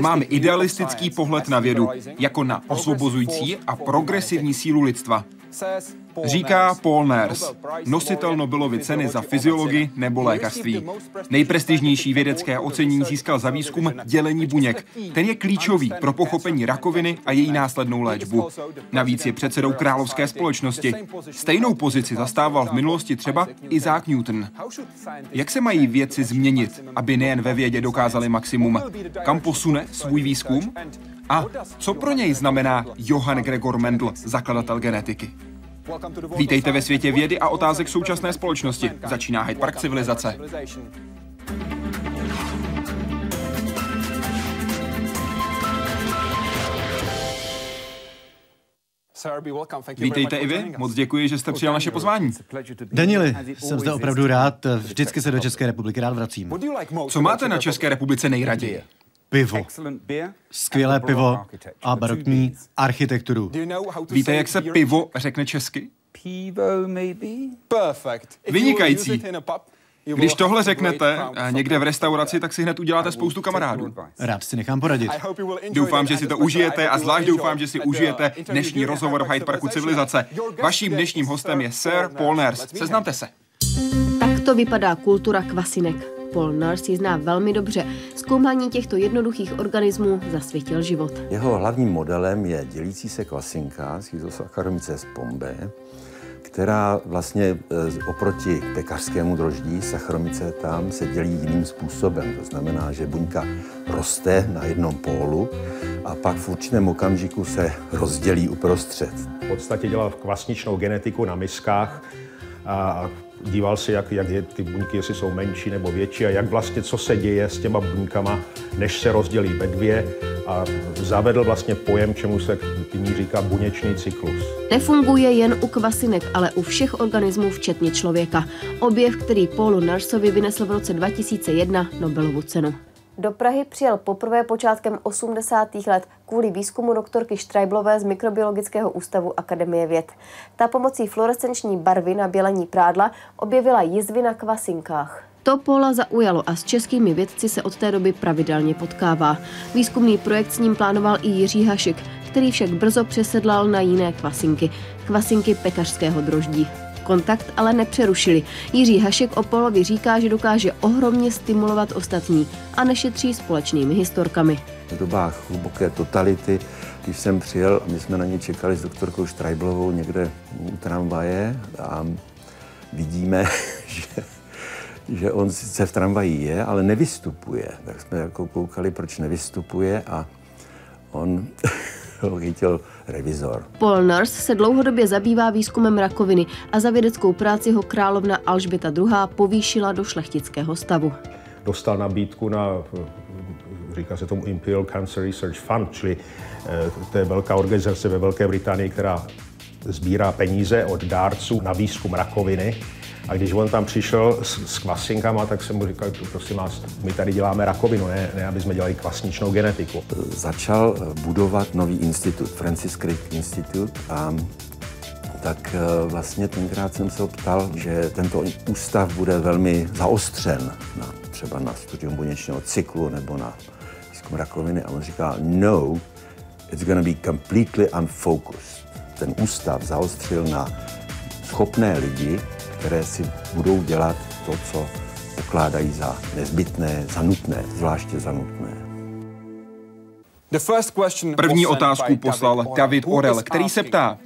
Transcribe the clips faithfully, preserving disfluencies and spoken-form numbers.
Mám idealistický pohled na vědu jako na osvobozující a progresivní sílu lidstva, říká Paul Ners, nositel Nobelovy ceny za fyziologii nebo lékařství. Nejprestižnější vědecké ocenění získal za výzkum dělení buněk. Ten je klíčový pro pochopení rakoviny a její následnou léčbu. Navíc je předsedou Královské společnosti. Stejnou pozici zastával v minulosti třeba Isaac Newton. Jak se mají vědci změnit, aby nejen ve vědě dokázali maximum? Kam posune svůj výzkum? A co pro něj znamená Johann Gregor Mendel, zakladatel genetiky? Vítejte ve světě vědy a otázek současné společnosti. Začíná Hyde Park civilizace. Vítejte i vy, moc děkuji, že jste přijal naše pozvání. Danieli, jsem zde opravdu rád, vždycky se do České republiky rád vracím. Co máte na České republice nejraději? Pivo. Skvělé pivo a barokní architekturu. Víte, jak se pivo řekne česky? Vynikající. Když tohle řeknete někde v restauraci, tak si hned uděláte spoustu kamarádů. Rád si nechám poradit. Doufám, že si to užijete a zvlášť doufám, že si užijete dnešní rozhovor v Hyde Parku civilizace. Vaším dnešním hostem je Sir Paul Ners. Seznamte se. Tak to vypadá kultura kvasinek. Paul Ners ji zná velmi dobře. Zkoumání těchto jednoduchých organismů zasvětil život. Jeho hlavním modelem je dělící se kvasinka Schizosaccharides pombe, která vlastně oproti pekařskému droždí Saccharomyces tam se dělí jiným způsobem. To znamená, že buňka roste na jednom pólu a pak v určitém okamžiku se rozdělí uprostřed. V podstatě dělal kvasničnou genetiku na miskách a díval se, jak, jak je, ty buňky, jestli jsou menší nebo větší a jak vlastně, co se děje s těma buňkama, než se rozdělí ve dvě a zavedl vlastně pojem, čemu se nyní říká buněčný cyklus. Nefunguje jen u kvasinek, ale u všech organismů, včetně člověka. Objev, který Paulu Nersovi vynesl v roce dva tisíce jedna Nobelovu cenu. Do Prahy přijel poprvé počátkem osmdesátých let kvůli výzkumu doktorky Štrajblové z Mikrobiologického ústavu Akademie věd. Ta pomocí fluorescenční barvy na bělení prádla objevila jizvy na kvasinkách. To Paula zaujalo a s českými vědci se od té doby pravidelně potkává. Výzkumný projekt s ním plánoval i Jiří Hašek, který však brzo přesedlal na jiné kvasinky, kvasinky pekařského droždí. Kontakt ale nepřerušili. Jiří Hašek o Paulovi říká, že dokáže ohromně stimulovat ostatní a nešetří společnými historkami. V dobách hluboké totality, když jsem přijel, my jsme na ně čekali s doktorkou Štrajblovou někde u tramvaje a vidíme, že, že on sice v tramvaji je, ale nevystupuje. Tak jsme jako koukali, proč nevystupuje a on... chytil revizor. Paul Ners se dlouhodobě zabývá výzkumem rakoviny a za vědeckou práci ho královna Alžběta druhá povýšila do šlechtického stavu. Dostal nabídku na, říká se tomu Imperial Cancer Research Fund, čili to je velká organizace ve Velké Británii, která sbírá peníze od dárců na výzkum rakoviny. A když on tam přišel s, s kvasinkama, tak jsem mu říkal, prosím vás, my tady děláme rakovinu, ne, ne aby jsme dělali kvasničnou genetiku. Začal budovat nový institut, Francis Crick Institute, a tak vlastně tenkrát jsem se ptal, že tento ústav bude velmi zaostřen na, třeba na studium buněčného cyklu nebo na výzkum rakoviny. A on říká, no, it's gonna be completely unfocused. Ten ústav zaostřil na schopné lidi, které si budou dělat to, co pokládají za nezbytné, za nutné, zvláště za nutné. První otázku poslal David Orel, který se ptá,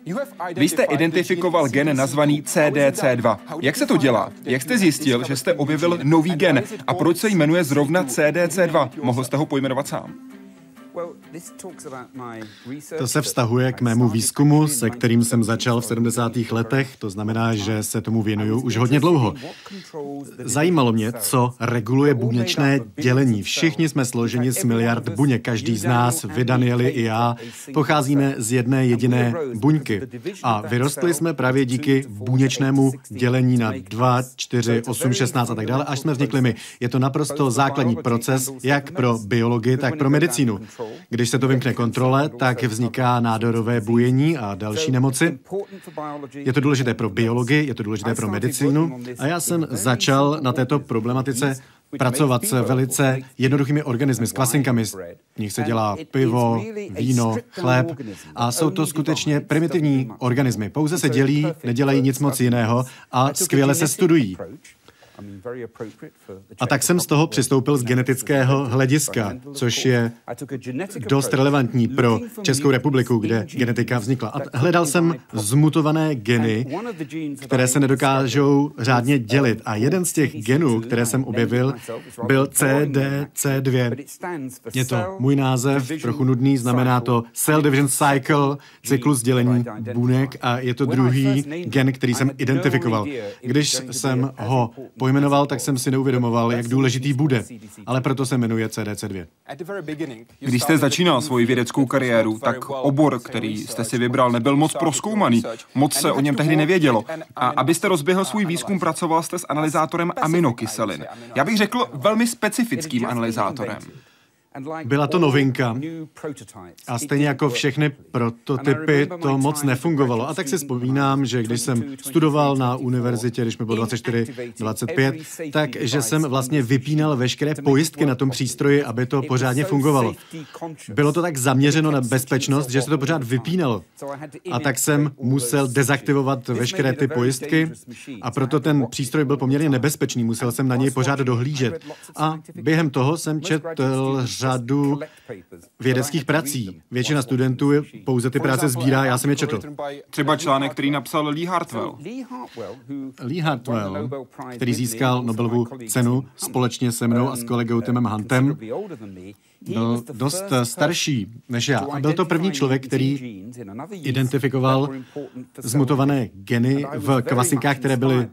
vy jste identifikoval gen nazvaný C D C dva. Jak se to dělá? Jak jste zjistil, že jste objevil nový gen? A proč se jmenuje zrovna C D C dva? Mohl jste ho pojmenovat sám? To se vztahuje k mému výzkumu, se kterým jsem začal v sedmdesátých letech, to znamená, že se tomu věnuju už hodně dlouho. Zajímalo mě, co reguluje buněčné dělení. Všichni jsme složeni z miliard buněk, každý z nás, vy, Danieli i já, pocházíme z jedné jediné buňky a vyrostli jsme právě díky buněčnému dělení na dva, čtyři, osm, šestnáct a tak dále, až jsme vznikli my. Je to naprosto základní proces, jak pro biologii, tak pro medicínu. Když se to vymkne kontrole, tak vzniká nádorové bujení a další nemoci. Je to důležité pro biologii, je to důležité pro medicínu a já jsem začal na této problematice pracovat s velice jednoduchými organismy, s kvasinkami. Z nich se dělá pivo, víno, chléb a jsou to skutečně primitivní organismy. Pouze se dělí, nedělají nic moc jiného a skvěle se studují. A tak jsem z toho přistoupil z genetického hlediska, což je dost relevantní pro Českou republiku, kde genetika vznikla. A hledal jsem zmutované geny, které se nedokážou řádně dělit. A jeden z těch genů, které jsem objevil, byl C D C dva. Je to můj název, trochu nudný, znamená to Cell Division Cycle, cyklus dělení buněk, a je to druhý gen, který jsem identifikoval. Když jsem ho pojmenoval, tak jsem si neuvědomoval, jak důležitý bude, ale proto se jmenuje C D C dva. Když jste začínal svoji vědeckou kariéru, tak obor, který jste si vybral, nebyl moc prozkoumaný, moc se o něm tehdy nevědělo. A abyste rozběhl svůj výzkum, pracoval jste s analyzátorem aminokyselin. Já bych řekl velmi specifickým analyzátorem. Byla to novinka a stejně jako všechny prototypy to moc nefungovalo. A tak si vzpomínám, že když jsem studoval na univerzitě, když mi bylo dvacet čtyři, dvacet pět, takže jsem vlastně vypínal veškeré pojistky na tom přístroji, aby to pořádně fungovalo. Bylo to tak zaměřeno na bezpečnost, že se to pořád vypínalo. A tak jsem musel dezaktivovat veškeré ty pojistky a proto ten přístroj byl poměrně nebezpečný, musel jsem na něj pořád dohlížet. A během toho jsem četl řadu vědeckých prací. Většina studentů pouze ty práce sbírá, já jsem je četl. Třeba článek, který napsal Lee Hartwell. Lee Hartwell, který získal Nobelovu cenu společně se mnou a s kolegou Timem Huntem, byl dost starší než já. A byl to první člověk, který identifikoval zmutované geny v kvasinkách, které byly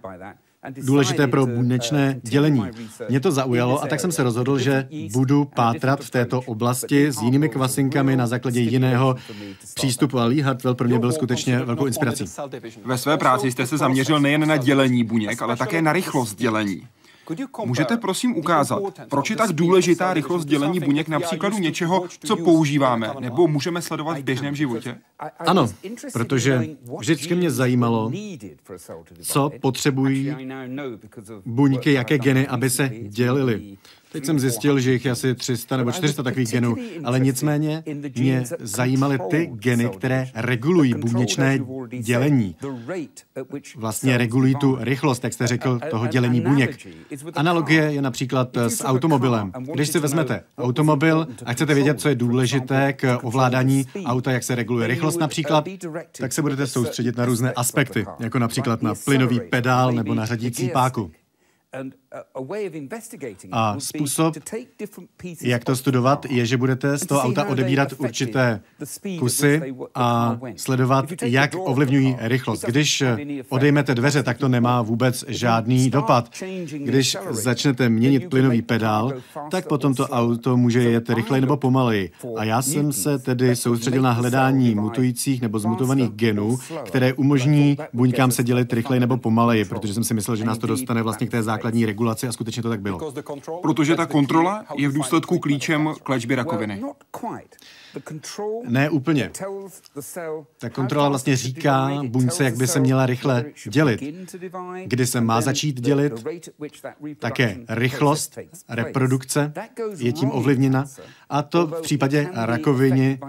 důležité pro buněčné dělení. Mě to zaujalo a tak jsem se rozhodl, že budu pátrat v této oblasti s jinými kvasinkami na základě jiného přístupu. A Lee Hartwell pro mě byl skutečně velkou inspirací. Ve své práci jste se zaměřil nejen na dělení buněk, ale také na rychlost dělení. Můžete prosím ukázat, proč je tak důležitá rychlost dělení buněk na příkladu něčeho, co používáme, nebo můžeme sledovat v běžném životě? Ano, protože vždycky mě zajímalo, co potřebují buňky, jaké geny, aby se dělily. Teď jsem zjistil, že jich je asi tři sta nebo čtyři sta takových genů, ale nicméně mě zajímaly ty geny, které regulují buněčné dělení. Vlastně regulují tu rychlost, jak jste řekl, toho dělení buněk. Analogie je například s automobilem. Když si vezmete automobil a chcete vědět, co je důležité k ovládání auta, jak se reguluje rychlost například, tak se budete soustředit na různé aspekty, jako například na plynový pedál nebo na řadící páku. A způsob, jak to studovat, je, že budete z toho auta odebírat určité kusy a sledovat, jak ovlivňují rychlost. Když odejmete dveře, tak to nemá vůbec žádný dopad. Když začnete měnit plynový pedál, tak potom to auto může jet rychleji nebo pomaleji. A já jsem se tedy soustředil na hledání mutujících nebo zmutovaných genů, které umožní buňkám se dělit rychleji nebo pomaleji, protože jsem si myslel, že nás to dostane vlastně k té základní regulace a skutečně to tak bylo. Protože ta kontrola je v důsledku klíčem k léčbě rakoviny. Ne úplně. Ta kontrola vlastně říká buňce, jak by se měla rychle dělit, kdy se má začít dělit, také rychlost reprodukce je tím ovlivněna a to v případě rakoviny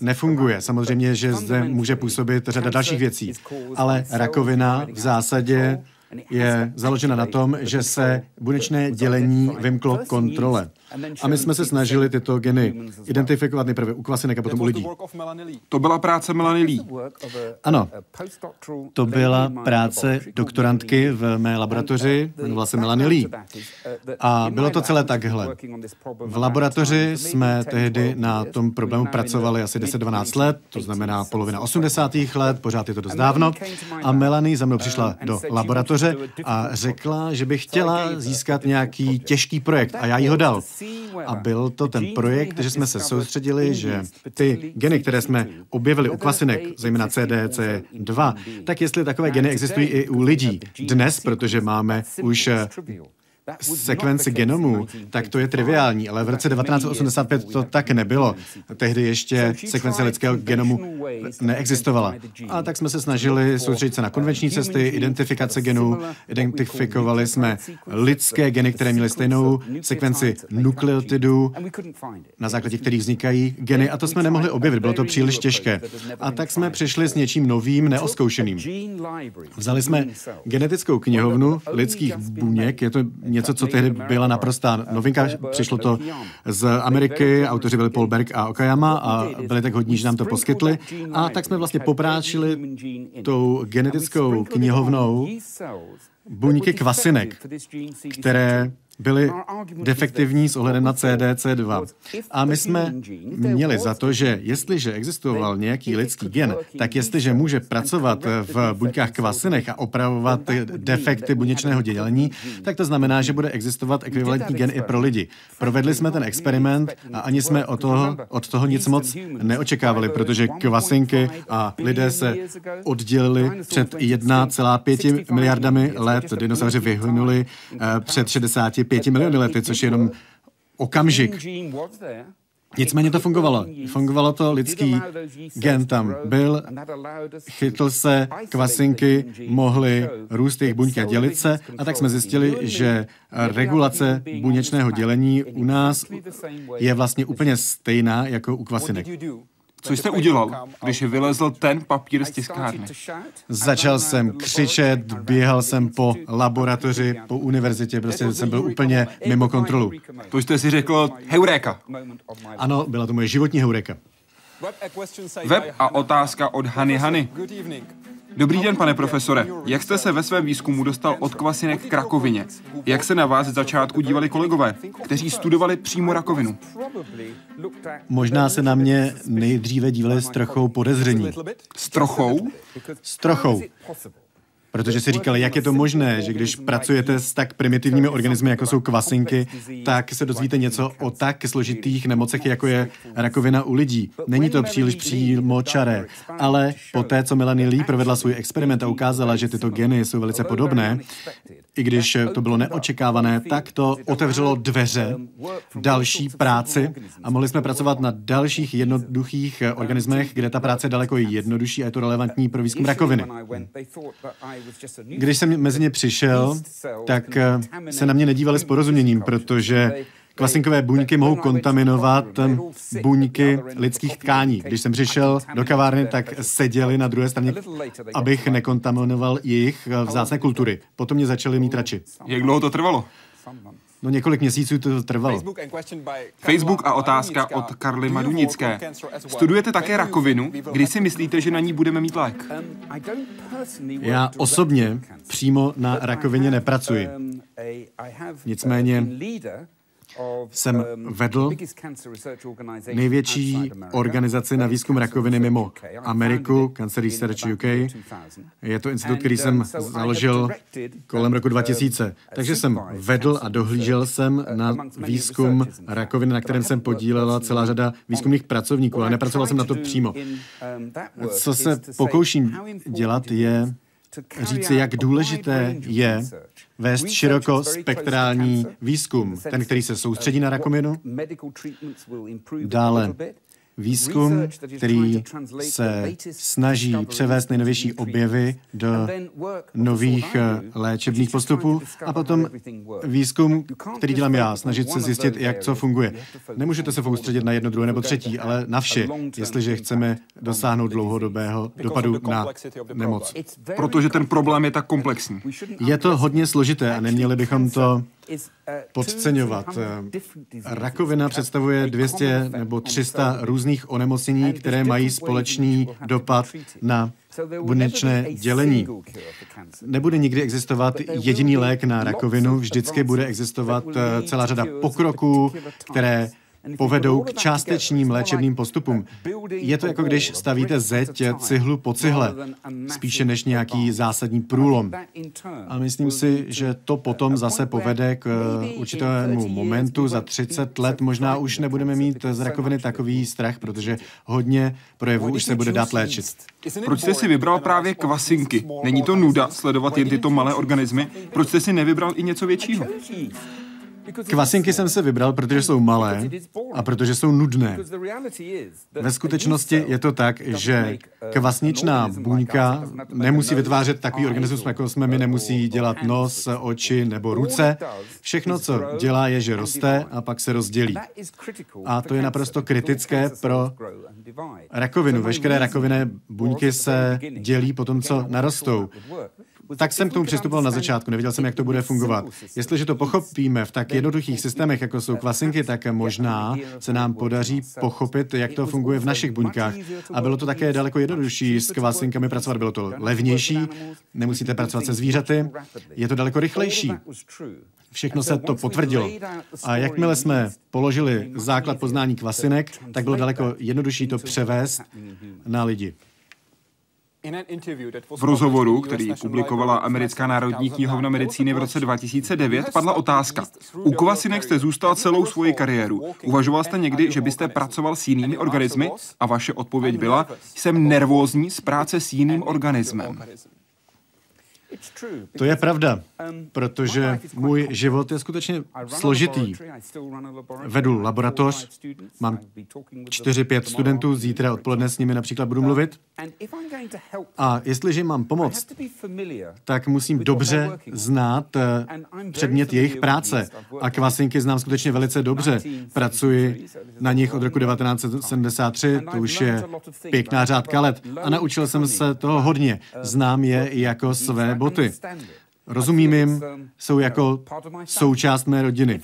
nefunguje. Samozřejmě, že zde může působit řada dalších věcí, ale rakovina v zásadě je založena na tom, že se buněčné dělení vymklo kontrole. A my jsme se snažili tyto geny identifikovat nejprve u kvasinek a potom u lidí. To byla práce Melanie Lee. Ano, to byla práce doktorantky v mé laboratoři, jmenovala se Melanie Lee. A bylo to celé takhle. V laboratoři jsme tehdy na tom problému pracovali asi deset dvanáct let, to znamená polovina osmdesátých let, pořád je to dost dávno. A Melanie za mnou přišla do laboratoře a řekla, že by chtěla získat nějaký těžký projekt a já jí ho dal. A byl to ten projekt, že jsme se soustředili, že ty geny, které jsme objevili u kvasinek, zejména C D C dva, tak jestli takové geny existují i u lidí dnes, protože máme už sekvence genomů, tak to je triviální, ale v roce devatenáct osmdesát pět to tak nebylo. Tehdy ještě sekvence lidského genomu neexistovala. A tak jsme se snažili soustředit se na konvenční cesty, identifikace genů, identifikovali jsme lidské geny, které měly stejnou sekvenci nukleotidů, na základě kterých vznikají geny, a to jsme nemohli objevit, bylo to příliš těžké. A tak jsme přišli s něčím novým, neozkoušeným. Vzali jsme genetickou knihovnu lidských buněk, je to něco, co tehdy byla naprostá novinka, přišlo to z Ameriky, autoři byli Paul Berg a Okayama a byli tak hodní, že nám to poskytli. A tak jsme vlastně popráčili tou genetickou knihovnou buňky kvasinek, které byly defektivní s ohledem na C D C dva. A my jsme měli za to, že jestliže existoval nějaký lidský gen, tak jestliže může pracovat v buňkách kvasinech a opravovat defekty buněčného dělení, tak to znamená, že bude existovat ekvivalentní gen i pro lidi. Provedli jsme ten experiment a ani jsme od toho, od toho nic moc neočekávali, protože kvasinky a lidé se oddělili před jedna celá pěti miliardami let, dinosauři vyhynuli před šedesáti pěti miliony lety, což je jenom okamžik. Nicméně to fungovalo. Fungovalo to, lidský gen tam byl, chytl se, kvasinky mohly růst, jejich buňky a dělit se, a tak jsme zjistili, že regulace buněčného dělení u nás je vlastně úplně stejná jako u kvasinek. Co jste udělal, když vylezl ten papír z tiskárny? Začal jsem křičet, běhal jsem po laboratoři, po univerzitě, prostě jsem byl úplně mimo kontrolu. To jste si řekl heuréka. Ano, byla to moje životní heuréka. Web a otázka od Hany Hany. Dobrý den, pane profesore. Jak jste se ve svém výzkumu dostal od kvasinek k rakovině? Jak se na vás z začátku dívali kolegové, kteří studovali přímo rakovinu? Možná se na mě nejdříve dívali s trochou podezření. S trochou? S trochou. Protože si říkali, jak je to možné, že když pracujete s tak primitivními organismy, jako jsou kvasinky, tak se dozvíte něco o tak složitých nemocech, jako je rakovina u lidí. Není to příliš přímočaré, ale poté, co Melanie Lee provedla svůj experiment a ukázala, že tyto geny jsou velice podobné, i když to bylo neočekávané, tak to otevřelo dveře další práci a mohli jsme pracovat na dalších jednoduchých organismech, kde ta práce je daleko jednodušší a je to relevantní pro výzkum rakoviny. Když jsem mezi ně přišel, tak se na mě nedívali s porozuměním, protože kvasinkové buňky mohou kontaminovat buňky lidských tkání. Když jsem přišel do kavárny, tak seděli na druhé straně, abych nekontaminoval jejich vzácné kultury. Potom mě začali mít radši. Jak dlouho to trvalo? No několik měsíců to trvalo. Facebook a otázka od Karly Madunické. Studujete také rakovinu? Kdy si myslíte, že na ní budeme mít lék? Já osobně přímo na rakovině nepracuji. Nicméně jsem vedl největší organizaci na výzkum rakoviny mimo Ameriku, Cancer Research U K. Je to institut, který jsem založil kolem roku dva tisíce. Takže jsem vedl a dohlížel jsem na výzkum rakoviny, na kterém jsem podílela celá řada výzkumných pracovníků, ale nepracoval jsem na to přímo. Co se pokouším dělat, je říci, jak důležité je vést širokospektrální výzkum, ten, který se soustředí na rakovinu. Dále výzkum, který se snaží převést nejnovější objevy do nových léčebných postupů. A potom výzkum, který dělám já, snažit se zjistit, jak co funguje. Nemůžete se soustředit na jedno, druhé nebo třetí, ale na vše, jestliže chceme dosáhnout dlouhodobého dopadu na nemoc. Protože ten problém je tak komplexní. Je to hodně složité a neměli bychom to podceňovat. Rakovina představuje dvě stě nebo tři sta různých onemocnění, které mají společný dopad na buněčné dělení. Nebude nikdy existovat jediný lék na rakovinu, vždycky bude existovat celá řada pokroků, které povedou k částečným léčebným postupům. Je to jako když stavíte zeď cihlu po cihle, spíše než nějaký zásadní průlom. A myslím si, že to potom zase povede k určitému momentu. Za třicet let možná už nebudeme mít z rakoviny takový strach, protože hodně projevů už se bude dát léčit. Proč jste si vybral právě kvasinky? Není to nuda sledovat jen tyto malé organismy? Proč jste si nevybral i něco většího? Kvasinky jsem se vybral, protože jsou malé a protože jsou nudné. Ve skutečnosti je to tak, že kvasničná buňka nemusí vytvářet takový organismus, jako jsme my, nemusí dělat nos, oči nebo ruce. Všechno, co dělá, je, že roste a pak se rozdělí. A to je naprosto kritické pro rakovinu. Veškeré rakovinné buňky se dělí po tom, co narostou. Tak jsem k tomu přistupoval na začátku, nevěděl jsem, jak to bude fungovat. Jestliže to pochopíme v tak jednoduchých systémech, jako jsou kvasinky, tak možná se nám podaří pochopit, jak to funguje v našich buňkách. A bylo to také daleko jednodušší s kvasinkami pracovat, bylo to levnější, nemusíte pracovat se zvířaty, je to daleko rychlejší. Všechno se to potvrdilo. A jakmile jsme položili základ poznání kvasinek, tak bylo daleko jednodušší to převést na lidi. V rozhovoru, který publikovala Americká národní knihovna medicíny v roce dva tisíce devět, padla otázka. U kvasinek jste zůstal celou svoji kariéru. Uvažoval jste někdy, že byste pracoval s jinými organismy? A vaše odpověď byla, jsem nervózní z práce s jiným organismem. To je pravda, protože můj život je skutečně složitý. Vedu laboratoř, mám čtyři pět studentů, zítra odpoledne s nimi například budu mluvit. A jestliže mám pomoct, tak musím dobře znát předmět jejich práce. A kvasinky znám skutečně velice dobře. Pracuji na nich od roku devatenáct set sedmdesát tři, to už je pěkná řádka let. A naučil jsem se toho hodně. Znám je jako své boty. Rozumím jim, jsou jako součást mé rodiny.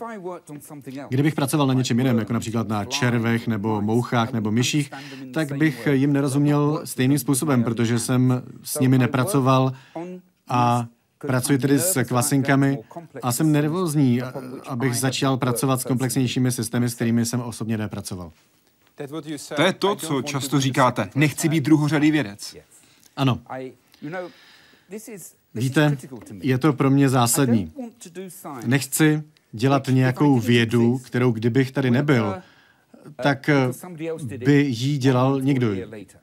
Kdybych pracoval na něčem jiném, jako například na červech, nebo mouchách, nebo myších, tak bych jim nerozuměl stejným způsobem, protože jsem s nimi nepracoval a pracuji tedy s kvasinkami a jsem nervózní, abych začal pracovat s komplexnějšími systémy, s kterými jsem osobně nepracoval. To je to, co často říkáte. Nechci být druhořadý vědec. Ano. Víte, je to pro mě zásadní. Nechci dělat nějakou vědu, kterou kdybych tady nebyl, tak by ji dělal někdo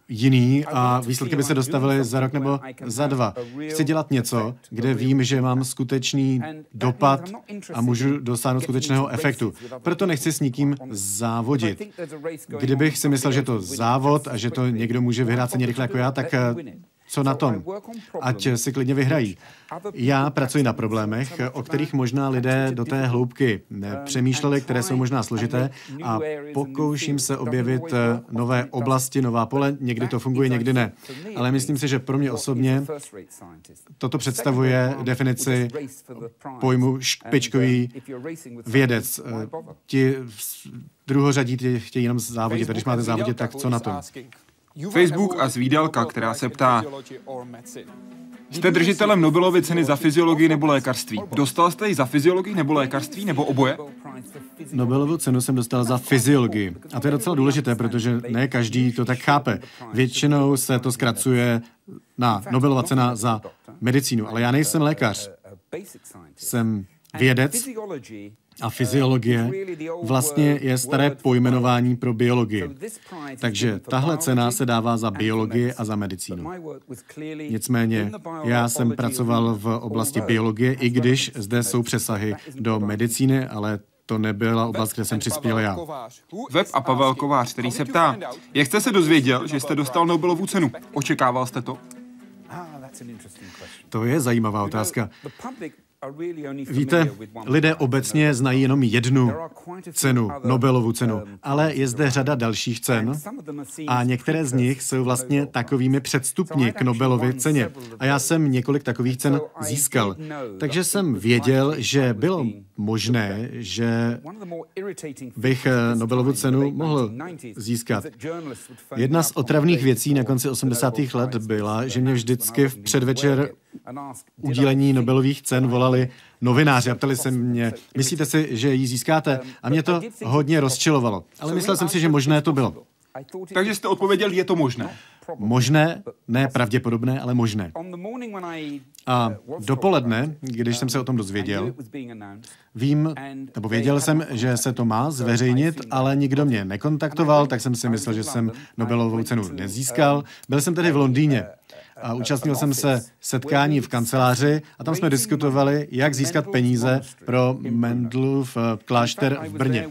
jiný a výsledky by se dostavily za rok nebo za dva. Chci dělat něco, kde vím, že mám skutečný dopad a můžu dosáhnout skutečného efektu. Proto nechci s nikým závodit. Kdybych si myslel, že to závod a že to někdo může vyhrát stejně rychle jako já, tak co na tom? Ať si klidně vyhrají. Já pracuji na problémech, o kterých možná lidé do té hloubky nepřemýšleli, které jsou možná složité, a pokouším se objevit nové oblasti, nová pole. Někdy to funguje, někdy ne. Ale myslím si, že pro mě osobně toto představuje definici pojmu špičkový vědec. Ti druhořadí chtějí jenom závodit. A když máte závodit, tak co na tom? Facebook a Zvídalka, která se ptá, jste držitelem Nobelovy ceny za fyziologii nebo lékařství. Dostal jste ji za fyziologii nebo lékařství, nebo oboje? Nobelovu cenu jsem dostal za fyziologii. A to je docela důležité, protože ne každý to tak chápe. Většinou se to zkracuje na Nobelova cena za medicínu. Ale já nejsem lékař. Jsem vědec. A fyziologie vlastně je staré pojmenování pro biologii. Takže tahle cena se dává za biologii a za medicínu. Nicméně já jsem pracoval v oblasti biologie, i když zde jsou přesahy do medicíny, ale to nebyla oblast, kde jsem přispěl já. Web a Pavel Kovář, který se ptá, jak jste se dozvěděl, že jste dostal Nobelovu cenu? Očekával jste to? To je zajímavá otázka. Víte, lidé obecně znají jenom jednu cenu, Nobelovu cenu, ale je zde řada dalších cen a některé z nich jsou vlastně takovými předstupni k Nobelově ceně. A já jsem několik takových cen získal. Takže jsem věděl, že bylo možné, že bych Nobelovu cenu mohl získat. Jedna z otravných věcí na konci osmdesátých let byla, že mě vždycky v předvečer udílení Nobelových cen volali, novináři a ptali se mě, myslíte si, že ji získáte? A mě to hodně rozčilovalo. Ale myslel jsem si, že možné to bylo. Takže jste odpověděl, je to možné. Možné, ne pravděpodobné, ale možné. A dopoledne, když jsem se o tom dozvěděl, vím, nebo věděl jsem, že se to má zveřejnit, ale nikdo mě nekontaktoval, tak jsem si myslel, že jsem Nobelovou cenu nezískal. Byl jsem tedy v Londýně a účastnil jsem se setkání v kanceláři a tam jsme diskutovali, jak získat peníze pro Mendelův klášter v Brně.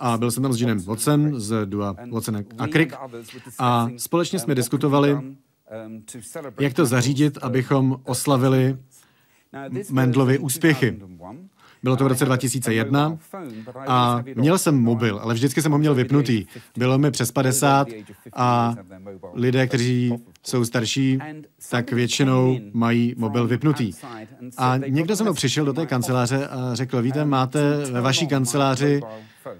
A byl jsem tam s Jeanem Watsonem, z dua Watson a Crick, a společně jsme diskutovali, jak to zařídit, abychom oslavili Mendelovy úspěchy. Bylo to v roce dva tisíce jedna a měl jsem mobil, ale vždycky jsem ho měl vypnutý. Bylo mi přes padesát a lidé, kteří jsou starší, tak většinou mají mobil vypnutý. A někdo se mnou přišel do té kanceláře a řekl, víte, máte ve vaší kanceláři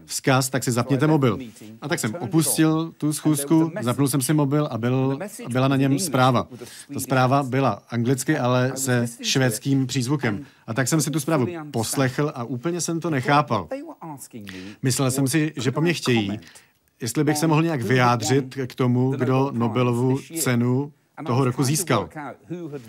vzkaz, tak si zapněte mobil. A tak jsem opustil tu schůzku, zapnul jsem si mobil a byl, byla na něm zpráva. Ta zpráva byla anglicky, ale se švédským přízvukem. A tak jsem si tu zprávu poslechl a úplně jsem to nechápal. Myslel jsem si, že po mně chtějí, jestli bych se mohl nějak vyjádřit k tomu, kdo Nobelovu cenu toho roku získal.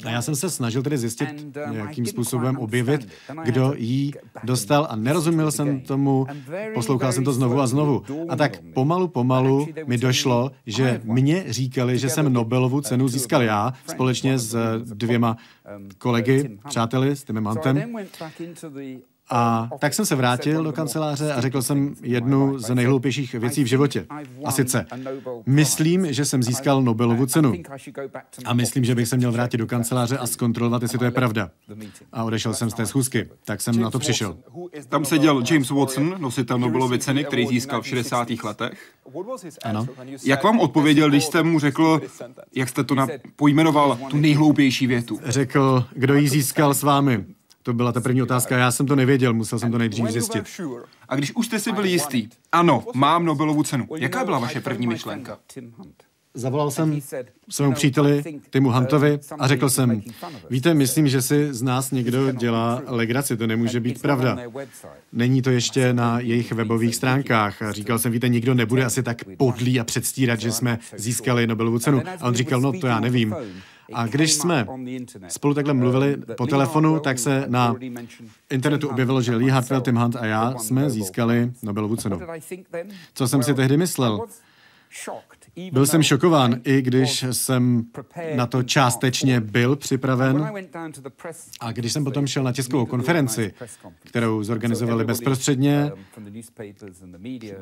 A já jsem se snažil tedy zjistit, jakým způsobem objevit, kdo jí dostal a nerozuměl jsem tomu, poslouchal jsem to znovu a znovu. A tak pomalu, pomalu mi došlo, že mě říkali, že jsem Nobelovu cenu získal já, společně s dvěma kolegy, přáteli, s Timem Huntem. A tak jsem se vrátil do kanceláře a řekl jsem jednu z nejhloupějších věcí v životě. A sice, myslím, že jsem získal Nobelovu cenu. A myslím, že bych se měl vrátit do kanceláře a zkontrolovat, jestli to je pravda. A odešel jsem z té schůzky. Tak jsem na to přišel. Tam seděl James Watson, nositel Nobelovy ceny, který získal v šedesátých letech. Ano. Jak vám odpověděl, když jste mu řekl, jak jste to na... pojmenoval, tu nejhloupější větu? Řekl, kdo ji získal s vámi. To byla ta první otázka, já jsem to nevěděl, musel jsem to nejdřív zjistit. A když už jste si byli jistý, ano, mám Nobelovu cenu, jaká byla vaše první myšlenka? Zavolal jsem svému příteli Timu Huntovi a řekl jsem, víte, myslím, že si z nás někdo dělá legraci, to nemůže být pravda. Není to ještě na jejich webových stránkách. A říkal jsem, víte, nikdo nebude asi tak podlý a předstírat, že jsme získali Nobelovu cenu. A on říkal, no to já nevím. A když jsme spolu takhle mluvili po telefonu, tak se na internetu objevilo, že Lee Hartwell, Tim Hunt a já jsme získali Nobelovu cenu. Co jsem si tehdy myslel? Byl jsem šokován, i když jsem na to částečně byl připraven. A když jsem potom šel na tiskovou konferenci, kterou zorganizovali bezprostředně,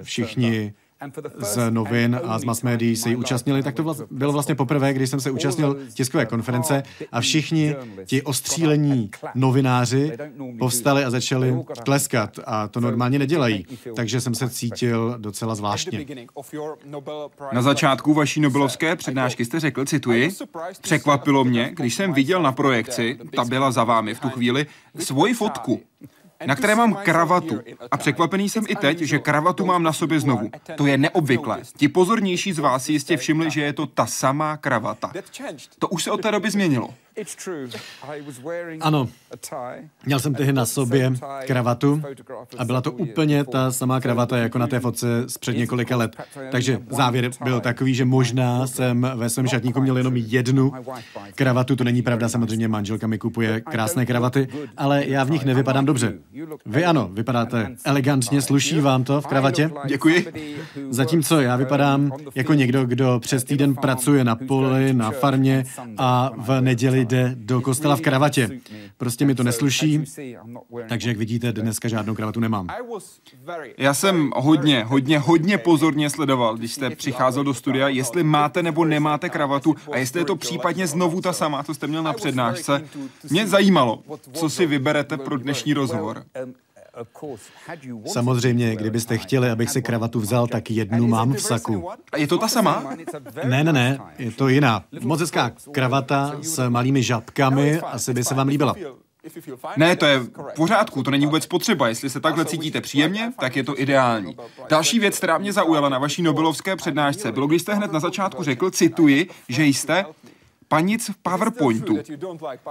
všichni z novin a z masmédií se jí účastnili, tak to vla- bylo vlastně poprvé, když jsem se účastnil tiskové konference a všichni ti ostřílení novináři povstali a začali tleskat a to normálně nedělají, takže jsem se cítil docela zvláštně. Na začátku vaší nobelovské přednášky jste řekl, cituji, překvapilo mě, když jsem viděl na projekci, ta byla za vámi v tu chvíli, svoji fotku, na které mám kravatu. A překvapený jsem i teď, že kravatu mám na sobě znovu. To je neobvyklé. Ti pozornější z vás si jistě všimli, že je to ta samá kravata. To už se od té doby změnilo. Ano, měl jsem tehdy na sobě kravatu a byla to úplně ta samá kravata jako na té fotce z před několika let. Takže závěr byl takový, že možná jsem ve svém šatníku měl jenom jednu kravatu, to není pravda, samozřejmě manželka mi kupuje krásné kravaty, ale já v nich nevypadám dobře. Vy ano, vypadáte elegantně, sluší vám to v kravatě? Děkuji. Zatímco já vypadám jako někdo, kdo přes týden pracuje na poli, na farmě a v neděli jde do kostela v kravatě. Prostě mi to nesluší, takže jak vidíte, dneska žádnou kravatu nemám. Já jsem hodně, hodně, hodně pozorně sledoval, když jste přicházel do studia, jestli máte nebo nemáte kravatu a jestli je to případně znovu ta samá, co jste měl na přednášce. Mě zajímalo, co si vyberete pro dnešní rozhovor. Samozřejmě, kdybyste chtěli, abych si kravatu vzal, tak jednu mám v saku. Je to ta sama? Ne, ne, ne, je to jiná. Moc hezká kravata s malými žabkami, asi by se vám líbila. Ne, to je v pořádku, to není vůbec potřeba. Jestli se takhle cítíte příjemně, tak je to ideální. Další věc, která mě zaujala na vaší nobelovské přednášce, bylo, když jste hned na začátku řekl, cituji, že jste panic v PowerPointu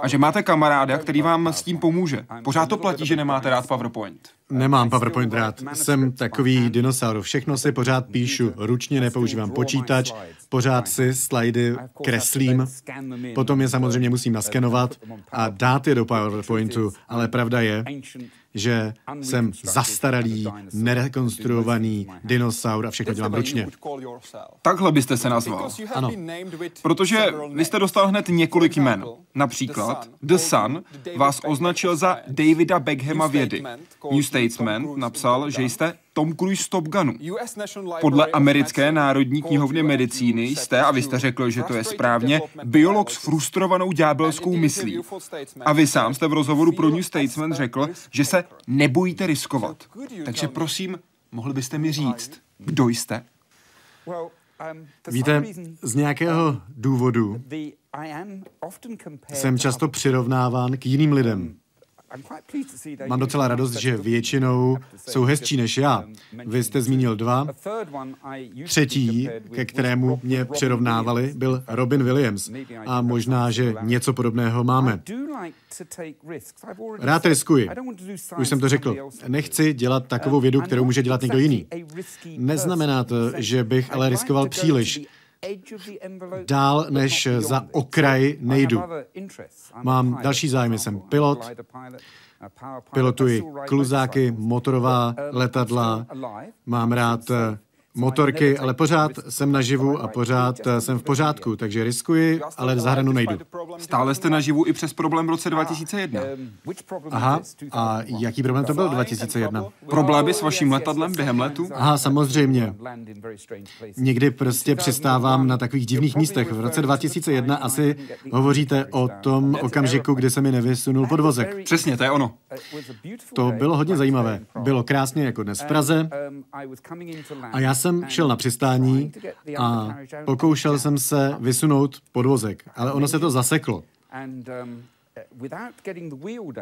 a že máte kamaráda, který vám s tím pomůže. Pořád to platí, že nemáte rád PowerPoint. Nemám PowerPoint rád. Jsem takový dinosaur. Všechno si pořád píšu. Ručně nepoužívám počítač. Pořád si slidy kreslím. Potom je samozřejmě musím naskenovat a dát je do PowerPointu. Ale pravda je, že jsem zastaralý, nerekonstruovaný dinosaur a všechno dělám ručně. Takhle byste se nazval. Ano. Protože vy jste dostal hned několik jmen. Například The Sun vás označil za Davida Beckhama vědy. New Statesman napsal, že jste Tom Cruise z Top Gunu. Podle americké národní knihovny medicíny jste, a vy jste řekl, že to je správně, biolog s frustrovanou ďábelskou myslí. A vy sám jste v rozhovoru pro New Statesman řekl, že se nebojíte riskovat. Takže prosím, mohli byste mi říct, kdo jste? Víte, z nějakého důvodu jsem často přirovnáván k jiným lidem. Mám docela radost, že většinou jsou hezčí než já. Vy jste zmínil dva. Třetí, ke kterému mě přirovnávali, byl Robin Williams. A možná, že něco podobného máme. Rád riskuji. Už jsem to řekl. Nechci dělat takovou vědu, kterou může dělat někdo jiný. Neznamená to, že bych ale riskoval příliš. Dál než za okraj nejdu. Mám další zájmy, jsem pilot, pilotuji kluzáky, motorová letadla, mám rád motorky, ale pořád jsem naživu a pořád jsem v pořádku, takže riskuji, ale za hranu nejdu. Stále jste naživu i přes problém v roce dva tisíce jedna. Aha, a jaký problém to byl dva tisíce jedna? Problémy s vaším letadlem během letu? Aha, samozřejmě. Někdy prostě přistávám na takových divných místech. V roce dva tisíce jedna asi hovoříte o tom okamžiku, kdy se mi nevysunul podvozek. Přesně, to je ono. To bylo hodně zajímavé. Bylo krásně jako dnes v Praze a já jsem jsem šel na přistání a pokoušel jsem se vysunout podvozek, ale ono se to zaseklo.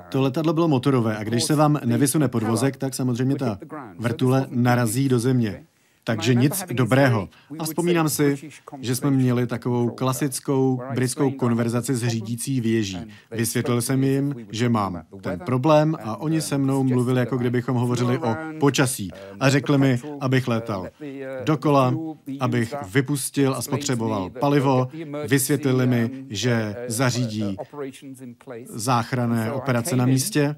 To letadlo bylo motorové a když se vám nevysune podvozek, tak samozřejmě ta vrtule narazí do země. Takže nic dobrého. A vzpomínám si, že jsme měli takovou klasickou britskou konverzaci s řídící věží. Vysvětlil jsem jim, že mám ten problém a oni se mnou mluvili, jako kdybychom hovořili o počasí. A řekli mi, abych létal dokola, abych vypustil a spotřeboval palivo. Vysvětlili mi, že zařídí záchranné operace na místě.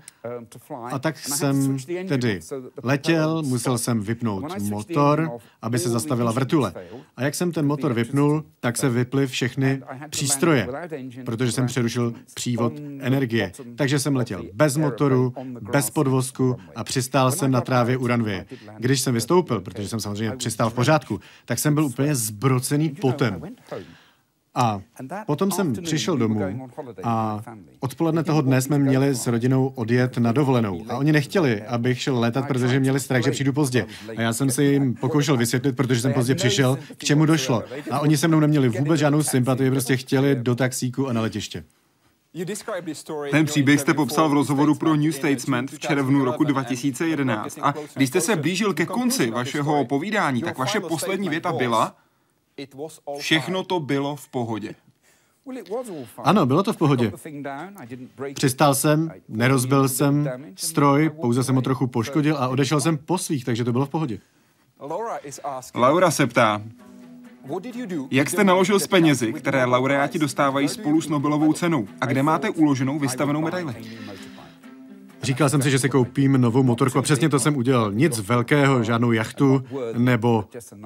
A tak jsem tedy letěl, musel jsem vypnout motor, aby se zastavila vrtule. A jak jsem ten motor vypnul, tak se vyply všechny přístroje, protože jsem přerušil přívod energie. Takže jsem letěl bez motoru, bez podvozku a přistál jsem na trávě u ranveje. Když jsem vystoupil, protože jsem samozřejmě přistál v pořádku, tak jsem byl úplně zbrocený potem. A potom jsem přišel domů a odpoledne toho dne jsme měli s rodinou odjet na dovolenou. A oni nechtěli, abych šel létat, protože měli strach, že přijdu pozdě. A já jsem si jim pokoušel vysvětlit, protože jsem pozdě přišel, k čemu došlo. A oni se mnou neměli vůbec žádnou sympatii, prostě chtěli do taxíku a na letiště. Ten příběh jste popsal v rozhovoru pro New Statesman v červnu roku dva tisíce jedenáct. A když jste se blížil ke konci vašeho povídání, tak vaše poslední věta byla: všechno to bylo v pohodě. Ano, bylo to v pohodě. Přistál jsem, nerozbil jsem stroj, pouze jsem ho trochu poškodil a odešel jsem po svých, takže to bylo v pohodě. Laura se ptá, jak jste naložil s penězi, které laureáti dostávají spolu s Nobelovou cenou, a kde máte uloženou vystavenou medaili? Říkal jsem si, že si koupím novou motorku a přesně to jsem udělal. Nic velkého, žádnou jachtu nebo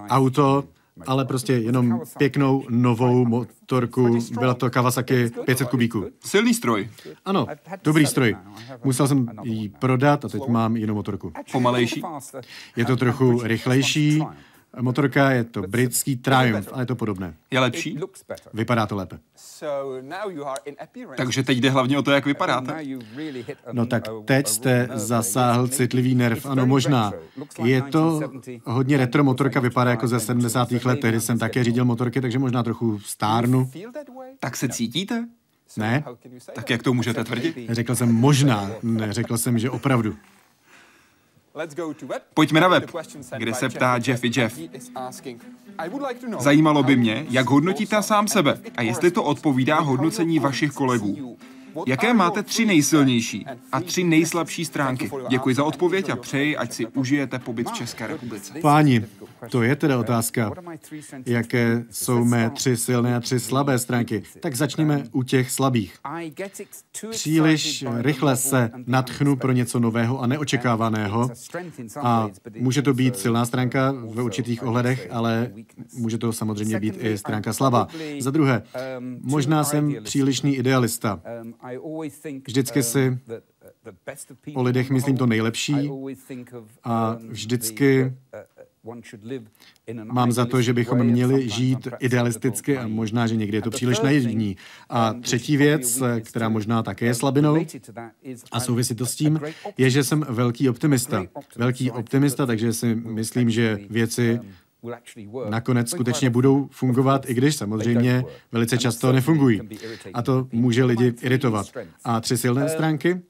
auto, ale prostě jenom pěknou novou motorku. Byla to Kawasaki pět set kubíků. Silný stroj. Ano, dobrý stroj. Musel jsem ji prodat a teď mám jinou motorku. Pomalejší? Je to trochu rychlejší. Motorka, je to britský Triumph, ale je to podobné. Je lepší? Vypadá to lépe. Takže teď jde hlavně o to, jak vypadáte. No tak teď jste zasáhl citlivý nerv. Ano, možná. Je to hodně retro motorka, vypadá jako ze sedmdesátých let. Tehdy jsem také řídil motorky, takže možná trochu stárnu. Tak se cítíte? Ne. Tak jak to můžete tvrdit? Řekl jsem možná, ne, řekl jsem, že opravdu. Pojďme na web, kde se ptá Jeffy Jeff. Zajímalo by mě, jak hodnotíte sám sebe a jestli to odpovídá hodnocení vašich kolegů. Jaké máte tři nejsilnější a tři nejslabší stránky? Děkuji za odpověď a přeji, ať si užijete pobyt v České republice. Páni, to je teda otázka. Jaké jsou mé tři silné a tři slabé stránky? Tak začněme u těch slabých. Příliš rychle se nadchnu pro něco nového a neočekávaného a může to být silná stránka v určitých ohledech, ale může to samozřejmě být i stránka slabá. Za druhé, možná jsem přílišný idealista. Vždycky si o lidech myslím to nejlepší a vždycky mám za to, že bychom měli žít idealisticky a možná, že někdy je to příliš naivní. A třetí věc, která možná také je slabinou a souvisí to s tím, je, že jsem velký optimista. Velký optimista, takže si myslím, že věci nakonec skutečně budou fungovat, i když samozřejmě velice často nefungují. A to může lidi iritovat. A tři silné stránky?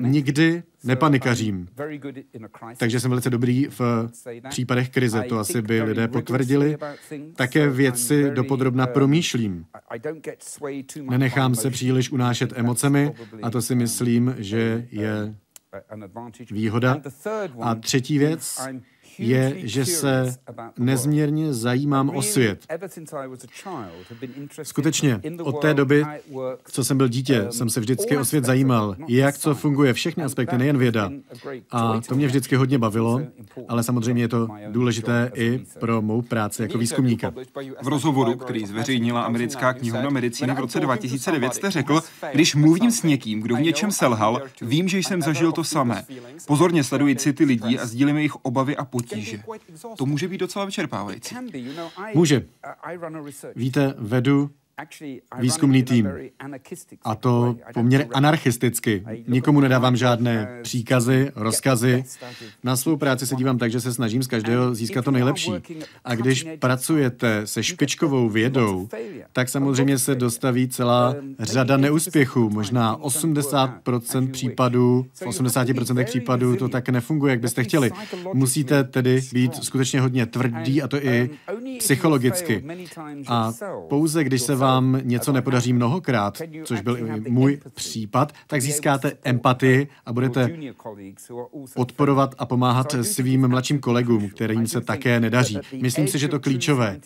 Nikdy nepanikařím. Takže jsem velice dobrý v případech krize, to asi by lidé potvrdili. Také věci dopodrobna promýšlím. Nenechám se příliš unášet emocemi a to si myslím, že je výhoda. A třetí věc je, že se nezměrně zajímám o svět. Skutečně, od té doby, co jsem byl dítě, jsem se vždycky o svět zajímal. Jak co funguje, všechny aspekty, nejen věda. A to mě vždycky hodně bavilo, ale samozřejmě je to důležité i pro mou práci jako výzkumníka. V rozhovoru, který zveřejnila americká knihovna medicíny v roce dva tisíce devět, jste řekl, když mluvím s někým, kdo v něčem selhal, vím, že jsem zažil to samé. Pozorně sleduji city lidí a sdílím jejich obavy a potíže. Tíže. To může být docela vyčerpávající. Může. Víte, vedu výzkumný tým. A to poměrně anarchisticky. Nikomu nedávám žádné příkazy, rozkazy. Na svou práci se dívám tak, že se snažím z každého získat to nejlepší. A když pracujete se špičkovou vědou, tak samozřejmě se dostaví celá řada neúspěchů. Možná osmdesát procent případů, v osmdesáti procentech případů to tak nefunguje, jak byste chtěli. Musíte tedy být skutečně hodně tvrdí, a to i psychologicky. A pouze když se vám vám něco nepodaří mnohokrát, což byl i můj případ, tak získáte empatii a budete podporovat a pomáhat svým mladším kolegům, kterým se také nedaří. Myslím si, že to je klíčové.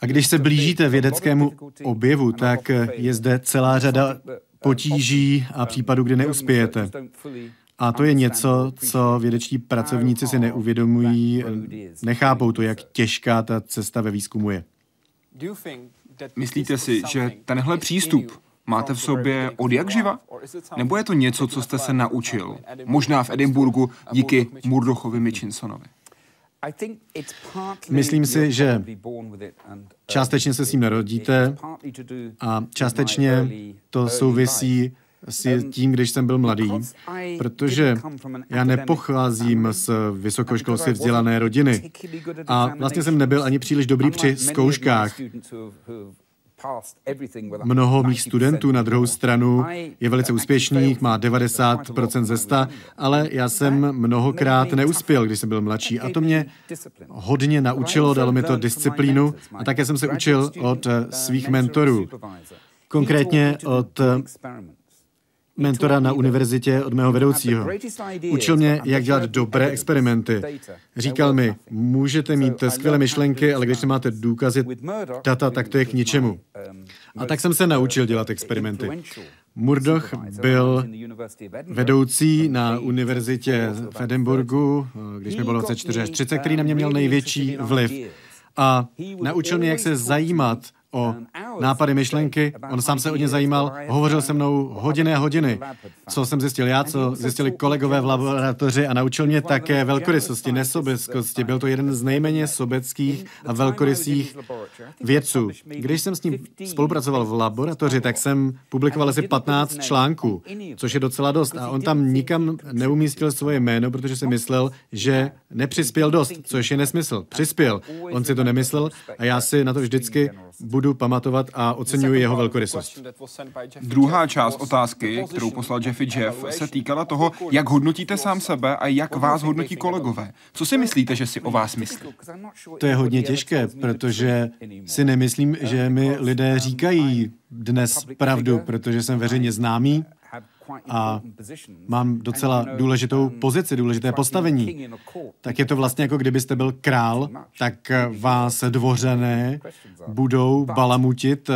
A když se blížíte vědeckému objevu, tak je zde celá řada potíží a případů, kdy neuspějete. A to je něco, co vědeční pracovníci si neuvědomují, nechápou to, jak těžká ta cesta ve výzkumu je. Myslíte si, že tenhle přístup máte v sobě odjakživa? Nebo je to něco, co jste se naučil? Možná v Edinburgu díky Murdochovi Mitchinsonovi. Myslím si, že částečně se s ním narodíte a částečně to souvisí s tím, když jsem byl mladý, protože já nepocházím z vysokoškolsky vzdělané rodiny a vlastně jsem nebyl ani příliš dobrý při zkouškách. Mnoho mých studentů na druhou stranu je velice úspěšných, má devadesát procent ze sta, ale já jsem mnohokrát neuspěl, když jsem byl mladší. A to mě hodně naučilo, dalo mi to disciplínu a také jsem se učil od svých mentorů. Konkrétně od mentora na univerzitě, od mého vedoucího. Učil mě, jak dělat dobré experimenty. Říkal mi, můžete mít skvělé myšlenky, ale když nemáte důkazy, data, tak to je k ničemu. A tak jsem se naučil dělat experimenty. Murdoch byl vedoucí na univerzitě v Edinburgu, když mi bylo v roce čtyřicet čtyři, který na mě měl největší vliv. A naučil mě, jak se zajímat o nápady, myšlenky, on sám se o ně zajímal, hovořil se mnou hodiny a hodiny, co jsem zjistil já, co zjistili kolegové v laboratoři a naučil mě také velkorysosti, nesobeskosti. Byl to jeden z nejméně sobeckých a velkorysých vědců. Když jsem s ním spolupracoval v laboratoři, tak jsem publikoval asi patnáct článků, což je docela dost a on tam nikam neumístil svoje jméno, protože si myslel, že nepřispěl dost, což je nesmysl. Přispěl. On si to nemyslel a já si na to vždycky budu pamatovat a oceňuji jeho velkorysost. Druhá část otázky, kterou poslal Jeffy Jeff, se týkala toho, jak hodnotíte sám sebe a jak vás hodnotí kolegové. Co si myslíte, že si o vás myslí? To je hodně těžké, protože si nemyslím, že mi lidé říkají dnes pravdu, protože jsem veřejně známý a mám docela důležitou pozici, důležité postavení. Tak je to vlastně jako kdybyste byl král, tak vás dvořané budou balamutit,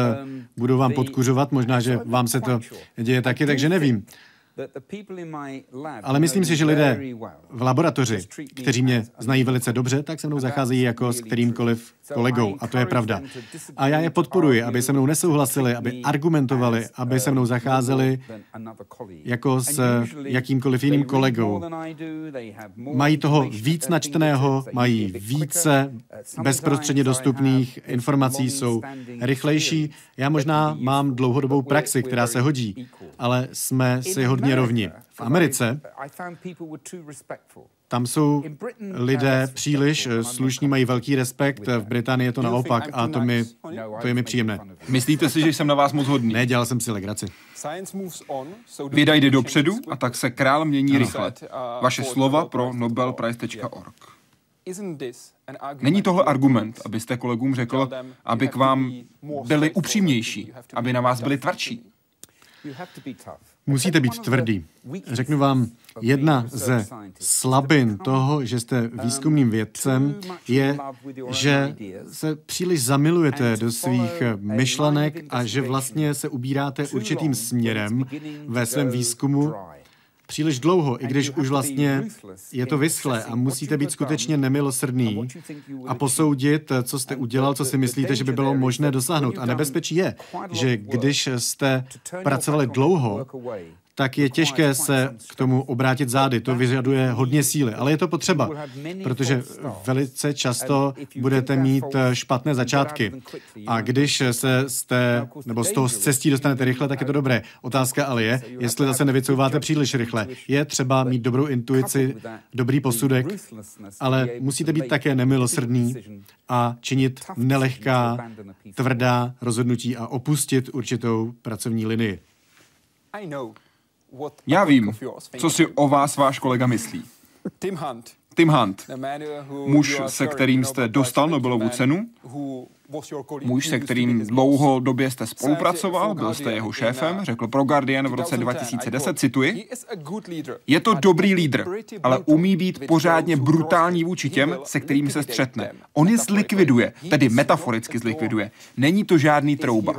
budou vám podkuřovat, možná, že vám se to děje taky, takže nevím. Ale myslím si, že lidé v laboratoři, kteří mě znají velice dobře, tak se mnou zacházejí jako s kterýmkoliv kolegou. A to je pravda. A já je podporuji, aby se mnou nesouhlasili, aby argumentovali, aby se mnou zacházeli jako s jakýmkoliv jiným kolegou. Mají toho víc načteného, mají více bezprostředně dostupných informací, jsou rychlejší. Já možná mám dlouhodobou praxi, která se hodí, ale jsme si hodně rovni. V Americe tam jsou lidé příliš slušní, mají velký respekt, v Británii je to naopak a to, mi, to je mi příjemné. Myslíte si, že jsem na vás moc hodný? Ne, dělal jsem si legraci. Věda jde dopředu a tak se král mění rychle. Vaše slova pro Nobel Prize tečka org. Není tohle argument, abyste kolegům řekl, aby k vám byli upřímnější, aby na vás byli tvrdší? Musíte být tvrdý. Řeknu vám, jedna ze slabin toho, že jste výzkumným vědcem, je, že se příliš zamilujete do svých myšlenek a že vlastně se ubíráte určitým směrem ve svém výzkumu příliš dlouho, i když už vlastně je to vyschlé a musíte být skutečně nemilosrdný a posoudit, co jste udělal, co si myslíte, že by bylo možné dosáhnout. A nebezpečí je, že když jste pracovali dlouho, tak je těžké se k tomu obrátit zády. To vyžaduje hodně síly, ale je to potřeba, protože velice často budete mít špatné začátky. A když se z, té, nebo z toho z cestí dostanete rychle, tak je to dobré. Otázka ale je, jestli zase nevycouváte příliš rychle. Je třeba mít dobrou intuici, dobrý posudek, ale musíte být také nemilosrdný a činit nelehká, tvrdá rozhodnutí a opustit určitou pracovní linii. Já vím, co si o vás váš kolega myslí. Tim Hunt, muž, se kterým jste dostal Nobelovu cenu, muž, se kterým dlouhodobě jste spolupracoval, byl jste jeho šéfem, řekl pro Guardian v roce dva tisíce deset, cituji, je to dobrý lídr, ale umí být pořádně brutální vůči těm, se kterým se střetne. On je zlikviduje, tedy metaforicky zlikviduje. Není to žádný trouba.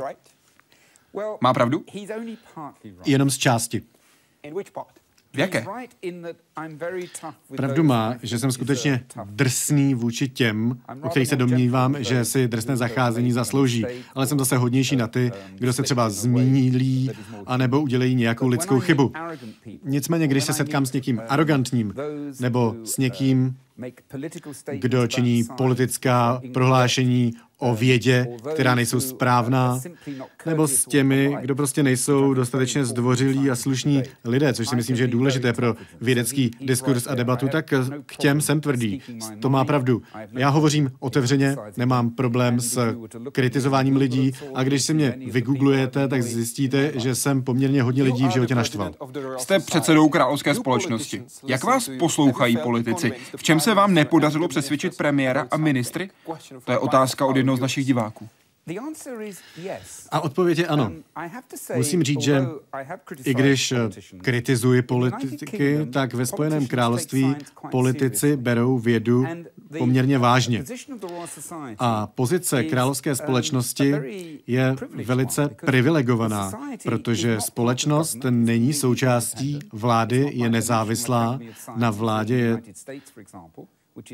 Má pravdu? Jenom z části. V jaké? Pravdu má, že jsem skutečně drsný vůči těm, u kterých se domnívám, že si drsné zacházení zaslouží, ale jsem zase hodnější na ty, kdo se třeba zmýlí anebo udělají nějakou lidskou chybu. Nicméně, když se setkám s někým arrogantním nebo s někým, kdo činí politická prohlášení o vědě, která nejsou správná, nebo s těmi, kdo prostě nejsou dostatečně zdvořilí a slušní lidé, což si myslím, že je důležité pro vědecký diskurs a debatu, tak k těm jsem tvrdý. To má pravdu. Já hovořím otevřeně, nemám problém s kritizováním lidí a když si mě vygooglujete, tak zjistíte, že jsem poměrně hodně lidí v životě naštval. Jste předsedou Královské společnosti. Jak vás poslouchají politici? V čem se vám nepodařilo přesvědčit premiéra a ministry? To je otázka od jednoho z našich diváků. A odpověď je ano. Musím říct, že i když kritizuji politiky, tak ve Spojeném království politici berou vědu poměrně vážně. A pozice Královské společnosti je velice privilegovaná, protože společnost není součástí vlády, je nezávislá na vládě, je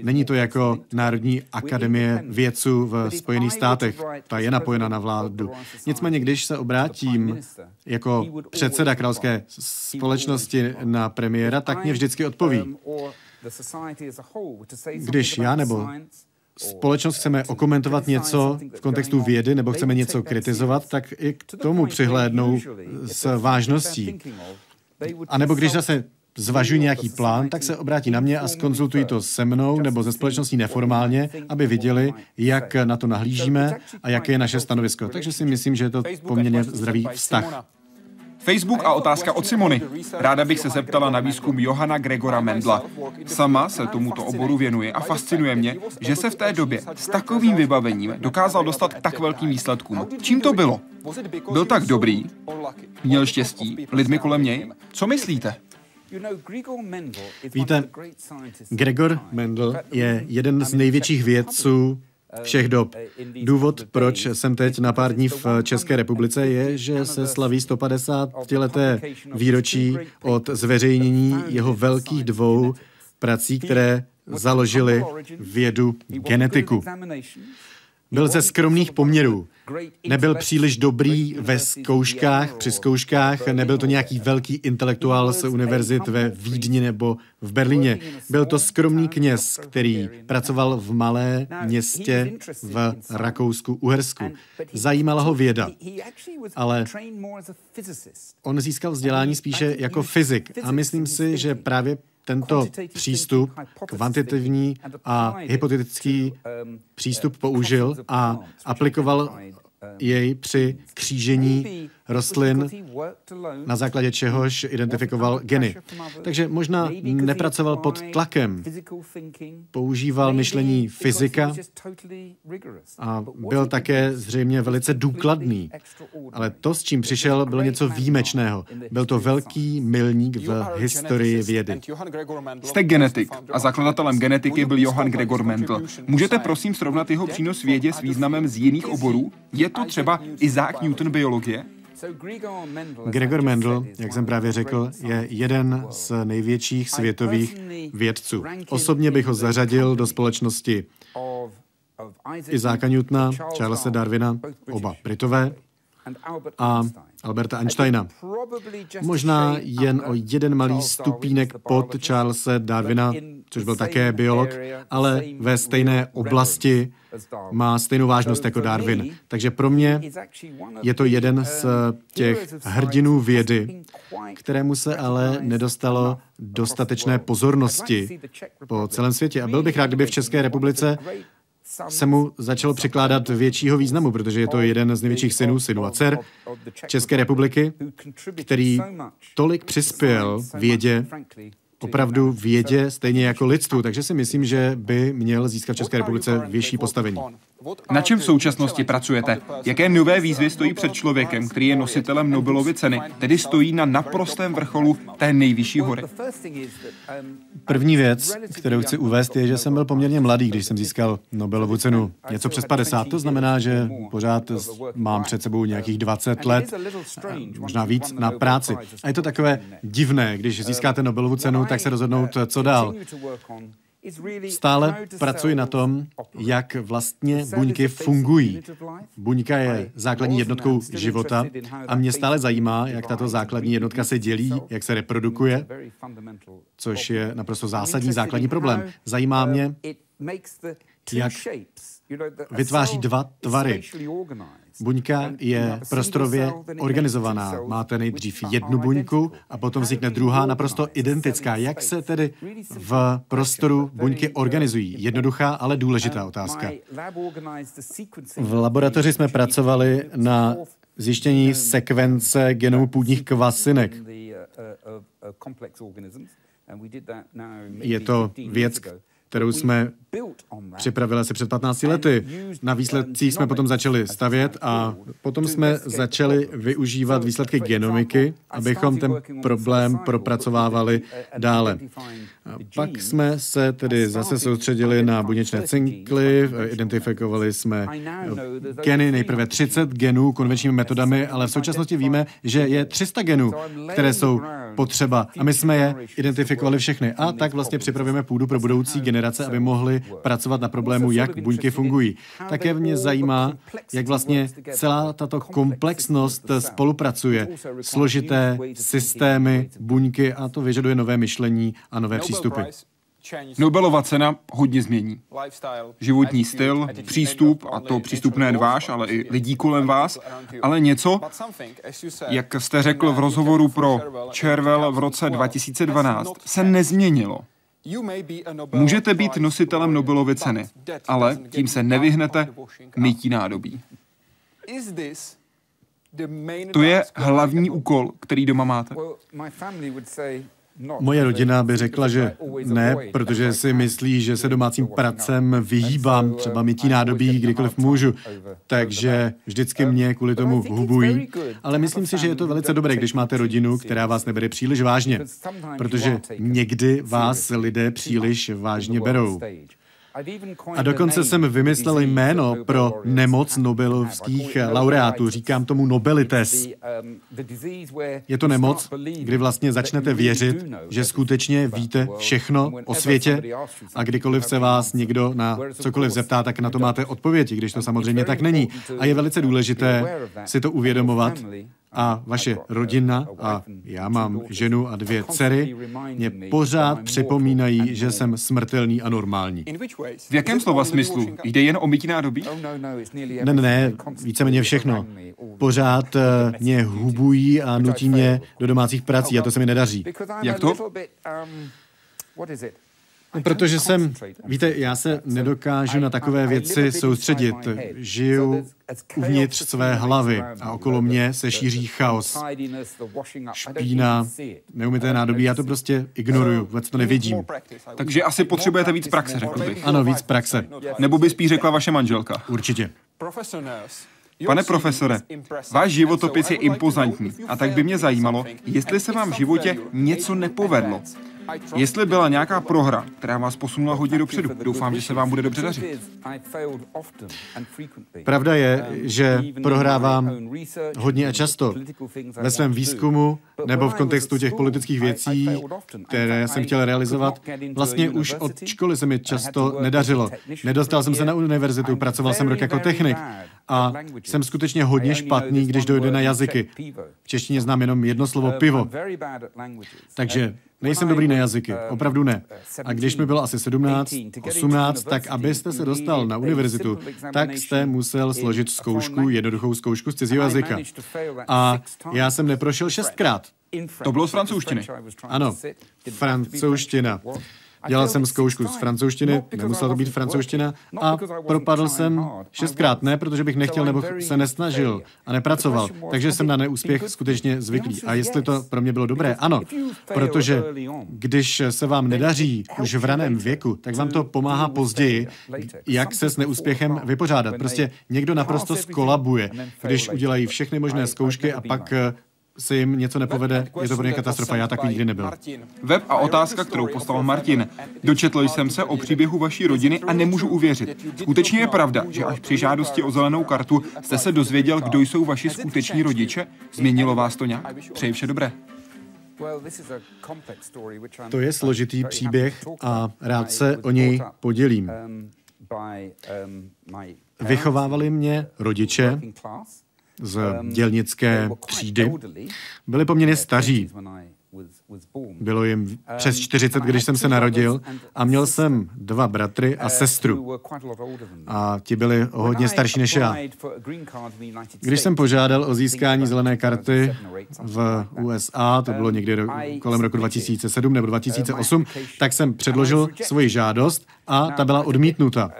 není to jako Národní akademie vědců v Spojených státech, ta je napojena na vládu. Nicméně, když se obrátím jako předseda Královské společnosti na premiéra, tak mě vždycky odpoví. Když já nebo společnost chceme okomentovat něco v kontextu vědy nebo chceme něco kritizovat, tak i k tomu přihlédnou s vážností. A nebo když zase zvažují nějaký plán, tak se obrátí na mě a skonzultují to se mnou nebo ze společností neformálně, aby viděli, jak na to nahlížíme a jaké je naše stanovisko. Takže si myslím, že je to poměrně zdravý vztah. Facebook a otázka od Simony. Ráda bych se zeptala na výzkum Johana Gregora Mendla. Sama se tomuto oboru věnuje a fascinuje mě, že se v té době s takovým vybavením dokázal dostat k tak velkým výsledkům. Čím to bylo? Byl tak dobrý? Měl štěstí? Lidmi kolem něj? Co myslíte? Víte, Gregor Mendel je jeden z největších vědců všech dob. Důvod, proč jsem teď na pár dní v České republice, je, že se slaví sto padesátileté výročí od zveřejnění jeho velkých dvou prací, které založily vědu genetiku. Byl ze skromných poměrů. Nebyl příliš dobrý ve zkouškách, při zkouškách, nebyl to nějaký velký intelektuál z univerzit ve Vídni nebo v Berlíně. Byl to skromný kněz, který pracoval v malé městě v Rakousku-Uhersku. Zajímala ho věda, ale on získal vzdělání spíše jako fyzik a myslím si, že právě tento přístup, kvantitivní a hypotetický přístup použil a aplikoval jej při křížení rostlin, na základě čehož identifikoval geny. Takže možná nepracoval pod tlakem, používal myšlení fyzika a byl také zřejmě velice důkladný. Ale to, s čím přišel, bylo něco výjimečného. Byl to velký milník v historii vědy. Jste genetik a zakladatelem genetiky byl Johann Gregor Mendel. Můžete prosím srovnat jeho přínos vědě s významem z jiných oborů? Je to třeba Isaac Newton biologie? Gregor Mendel, jak jsem právě řekl, je jeden z největších světových vědců. Osobně bych ho zařadil do společnosti Isaaca Newtona, Charlesa Darwina, oba Britové, a Alberta Einsteina. Možná jen o jeden malý stupínek pod Charlese Darwina, což byl také biolog, ale ve stejné oblasti má stejnou vážnost jako Darwin. Takže pro mě je to jeden z těch hrdinů vědy, kterému se ale nedostalo dostatečné pozornosti po celém světě. A byl bych rád, kdyby v České republice se mu začalo přikládat většího významu, protože je to jeden z největších synů, synů a dcer České republiky, který tolik přispěl vědě, opravdu vědě, stejně jako lidstvu, takže si myslím, že by měl získat v České republice vyšší postavení. Na čem v současnosti pracujete? Jaké nové výzvy stojí před člověkem, který je nositelem Nobelovy ceny, tedy stojí na naprostém vrcholu té nejvyšší hory? První věc, kterou chci uvést, je, že jsem byl poměrně mladý, když jsem získal Nobelovu cenu. Něco přes padesát, to znamená, že pořád mám před sebou nějakých dvacet let, možná víc, na práci. A je to takové divné, když získáte Nobelovu cenu, tak se rozhodnout, co dál. Stále pracuji na tom, jak vlastně buňky fungují. Buňka je základní jednotkou života a mě stále zajímá, jak tato základní jednotka se dělí, jak se reprodukuje, což je naprosto zásadní základní problém. Zajímá mě, jak vytváří dva tvary. Buňka je prostorově organizovaná. Máte nejdřív jednu buňku a potom vznikne druhá naprosto identická. Jak se tedy v prostoru buňky organizují? Jednoduchá, ale důležitá otázka. V laboratoři jsme pracovali na zjištění sekvence genomu půdních kvasinek. Je to věc, kterou jsme připravili asi před patnácti lety. Na výsledcích jsme potom začali stavět a potom jsme začali využívat výsledky genomiky, abychom ten problém propracovávali dále. A pak jsme se tedy zase soustředili na buněčné cinkly, identifikovali jsme geny, nejprve třicet genů konvenčními metodami, ale v současnosti víme, že je tři sta genů, které jsou potřeba a my jsme je identifikovali všechny. A tak vlastně připravujeme půdu pro budoucí generace, aby mohli pracovat na problému, jak buňky fungují. Také mě zajímá, jak vlastně celá tato komplexnost spolupracuje. Složité systémy, buňky, a to vyžaduje nové myšlení a nové přístupy. Nobelova cena hodně změní. Životní styl, přístup, a to přístup nejen váš, ale i lidí kolem vás, ale něco, jak jste řekl v rozhovoru pro Cherwell v roce dva tisíce dvanáct, se nezměnilo. Můžete být nositelem Nobelovy ceny, ale tím se nevyhnete mytí nádobí. To je hlavní úkol, který doma máte. Moje rodina by řekla, že ne, protože si myslí, že se domácím pracem vyhýbám, třeba mytí nádobí, kdykoliv můžu. Takže vždycky mě kvůli tomu hubují. Ale myslím si, že je to velice dobré, když máte rodinu, která vás nebere příliš vážně, protože někdy vás lidé příliš vážně berou. A dokonce jsem vymyslel jméno pro nemoc nobelovských laureátů. Říkám tomu Nobelites. Je to nemoc, kdy vlastně začnete věřit, že skutečně víte všechno o světě a kdykoliv se vás někdo na cokoliv zeptá, tak na to máte odpovědi, když to samozřejmě tak není. A je velice důležité si to uvědomovat. A vaše rodina, a já mám ženu a dvě dcery, mě pořád připomínají, že jsem smrtelný a normální. V jakém slova smyslu? Jde jen o mytí nádobí? Ne, ne, ne, víceméně všechno. Pořád mě hubují a nutí mě do domácích prací a to se mi nedaří. Jak to? Protože jsem, víte, já se nedokážu na takové věci soustředit. Žiju uvnitř své hlavy a okolo mě se šíří chaos, špína, neumyté nádobí. Já to prostě ignoruju, vůbec to nevidím. Takže asi potřebujete víc praxe, řekl bych. Ano, víc praxe. Nebo by spíš řekla vaše manželka. Určitě. Pane profesore, váš životopis je impozantní a tak by mě zajímalo, jestli se vám v životě něco nepovedlo. Jestli byla nějaká prohra, která vás posunula hodně dopředu, doufám, že se vám bude dobře dařit. Pravda je, že prohrávám hodně a často ve svém výzkumu nebo v kontextu těch politických věcí, které jsem chtěl realizovat. Vlastně už od školy se mi často nedařilo. Nedostal jsem se na univerzitu, pracoval jsem rok jako technik a jsem skutečně hodně špatný, když dojde na jazyky. V češtině znám jenom jedno slovo pivo. Takže nejsem dobrý na jazyky, opravdu ne. A když mi bylo asi sedmnáct, osmnáct, tak abyste se dostal na univerzitu, tak jste musel složit zkoušku, jednoduchou zkoušku z cizího jazyka. A já jsem neprošel šestkrát. To bylo z francouzštiny. Ano, francouzština. Dělal jsem zkoušku z francouzštiny, nemusela to být francouzština, a propadl jsem šestkrát, ne, protože bych nechtěl nebo se nesnažil a nepracoval, takže jsem na neúspěch skutečně zvyklý. A jestli to pro mě bylo dobré, ano, protože když se vám nedaří už v raném věku, tak vám to pomáhá později, jak se s neúspěchem vypořádat. Prostě někdo naprosto skolabuje, když udělají všechny možné zkoušky a pak se jim něco nepovede, je to pro ně katastrofa, já takový nikdy nebyl. Web a otázka, kterou poslal Martin. Dočetl jsem se o příběhu vaší rodiny a nemůžu uvěřit. Skutečně je pravda, že až při žádosti o zelenou kartu jste se dozvěděl, kdo jsou vaši skuteční rodiče? Změnilo vás to nějak? Přeji vše dobré. To je složitý příběh a rád se o něj podělím. Vychovávali mě rodiče z dělnické třídy. Byli poměrně staří. Bylo jim přes čtyřicet, když jsem se narodil, a měl jsem dva bratry a sestru. A ti byli o hodně starší než já. Když jsem požádal o získání zelené karty v U S A, to bylo někdy do, kolem roku dva tisíce sedm nebo dva tisíce osm, tak jsem předložil svoji žádost a ta byla odmítnuta.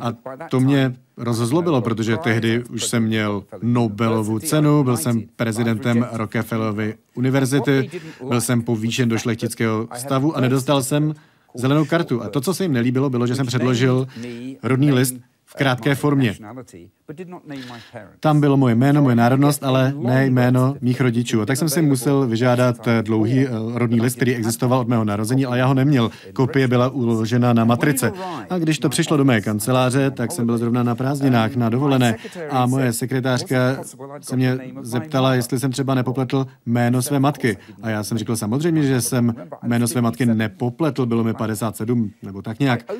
A to mě rozezlobilo, protože tehdy už jsem měl Nobelovu cenu, byl jsem prezidentem Rockefellerovy univerzity, byl jsem povýšen do šlechtického stavu a nedostal jsem zelenou kartu. A to, co se jim nelíbilo, bylo, že jsem předložil rodný list v krátké formě. Tam bylo moje jméno, moje národnost, ale ne jméno mých rodičů. A tak jsem si musel vyžádat dlouhý rodný list, který existoval od mého narození, ale já ho neměl. Kopie byla uložena na matrice. A když to přišlo do mé kanceláře, tak jsem byl zrovna na prázdninách, na dovolené. A moje sekretářka se mě zeptala, jestli jsem třeba nepopletl jméno své matky. A já jsem řekl samozřejmě, že jsem jméno své matky nepopletl, bylo mi padesát sedm nebo tak nějak.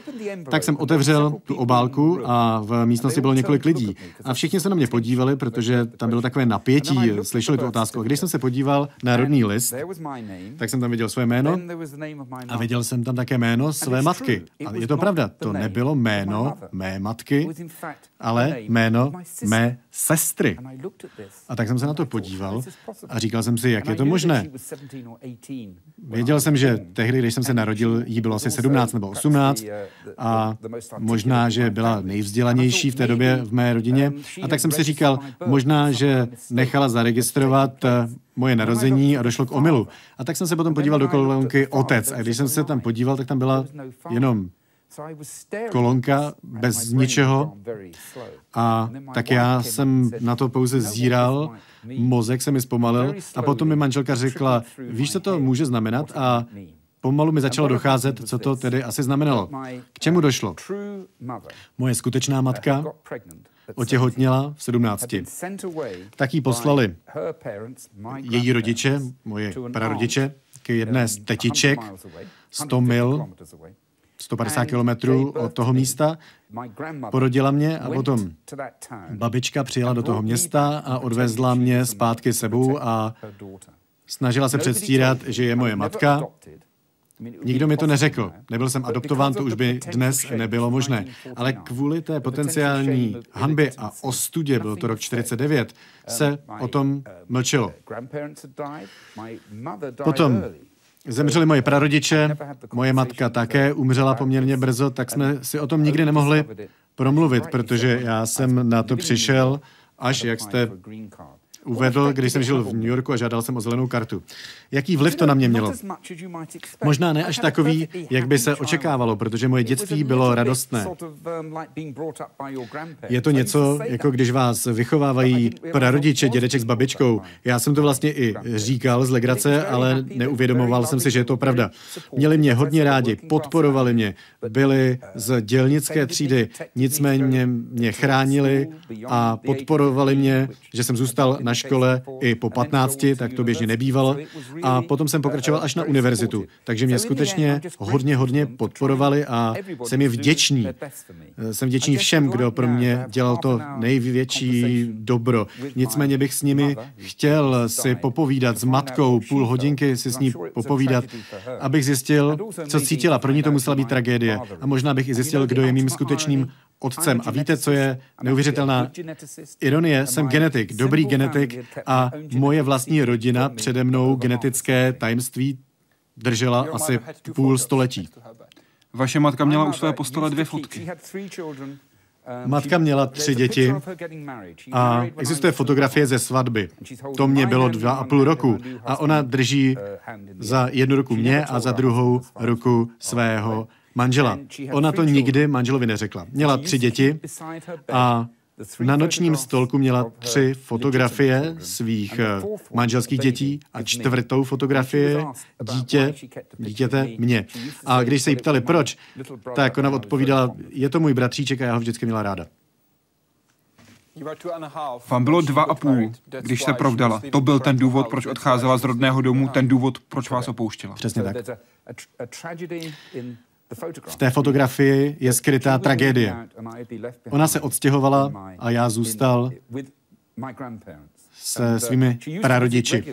Tak jsem otevřel tu obálku a a v místnosti bylo několik lidí. A všichni se na mě podívali, protože tam bylo takové napětí, slyšeli tu otázku. A když jsem se podíval na rodný list, tak jsem tam viděl své jméno a viděl jsem tam také jméno své matky. A je to pravda, to nebylo jméno mé matky, ale jméno mé sestry. A tak jsem se na to podíval a říkal jsem si, jak je to možné. Věděl jsem, že tehdy, když jsem se narodil, jí bylo asi sedmnáct nebo osmnáct a možná, že byla nejvzdělanější v té době v mé rodině. A tak jsem si říkal, možná, že nechala zaregistrovat moje narození a došlo k omylu. A tak jsem se potom podíval do kolonky otec. A když jsem se tam podíval, tak tam byla jenom kolonka bez ničeho a tak já jsem na to pouze zíral, mozek se mi zpomalil a potom mi manželka řekla, víš, co to může znamenat a pomalu mi začalo docházet, co to tedy asi znamenalo. K čemu došlo? Moje skutečná matka otěhotněla v sedmnácti. Tak jí poslali její rodiče, moje prarodiče, k jedné z tetiček, sto mil, sto padesát kilometrů od toho místa, porodila mě a potom babička přijela do toho města a odvezla mě zpátky sebou a snažila se předstírat, že je moje matka. Nikdo mi to neřekl. Nebyl jsem adoptován, to už by dnes nebylo možné. Ale kvůli té potenciální hanbě a ostudě, byl to rok čtyřicet devět, se o tom mlčelo. Potom zemřeli moje prarodiče, moje matka také umřela poměrně brzo, tak jsme si o tom nikdy nemohli promluvit, protože já jsem na to přišel, až jak jste uvedl, když jsem žil v New Yorku a žádal jsem o zelenou kartu. Jaký vliv to na mě mělo? Možná ne až takový, jak by se očekávalo, protože moje dětství bylo radostné. Je to něco, jako když vás vychovávají prarodiče, dědeček s babičkou. Já jsem to vlastně i říkal z legrace, ale neuvědomoval jsem si, že je to pravda. Měli mě hodně rádi, podporovali mě, byli z dělnické třídy, nicméně mě chránili a podporovali mě, že jsem zůstal na škole i po patnácti, tak to běžně nebývalo. A potom jsem pokračoval až na univerzitu. Takže mě skutečně hodně, hodně podporovali a jsem je vděčný. Jsem vděčný všem, kdo pro mě dělal to největší dobro. Nicméně bych s nimi chtěl si popovídat s matkou, půl hodinky si s ní popovídat, abych zjistil, co cítila. Pro ní to musela být tragédie. A možná bych i zjistil, kdo je mým skutečným otcem. A víte, co je neuvěřitelná ironie? Jsem genetik, dobrý genetik a moje vlastní rodina přede mnou genetické tajemství držela asi půl století. Vaše matka měla u své postele dvě fotky. Matka měla tři děti a existuje fotografie ze svatby. To mě bylo dva a půl roku a ona drží za jednu ruku mě a za druhou ruku svého manžela. Ona to nikdy manželovi neřekla. Měla tři děti a na nočním stolku měla tři fotografie svých manželských dětí a čtvrtou fotografii dítě, dítěte mě. A když se jí ptali proč, tak ona odpovídala, je to můj bratříček a já ho vždycky měla ráda. Vám bylo dva a půl, když se provdala. To byl ten důvod, proč odcházela z rodného domu, ten důvod, proč vás opouštěla. Přesně tak. V té fotografii je skrytá tragédie. Ona se odstěhovala a já zůstal se svými prarodiči.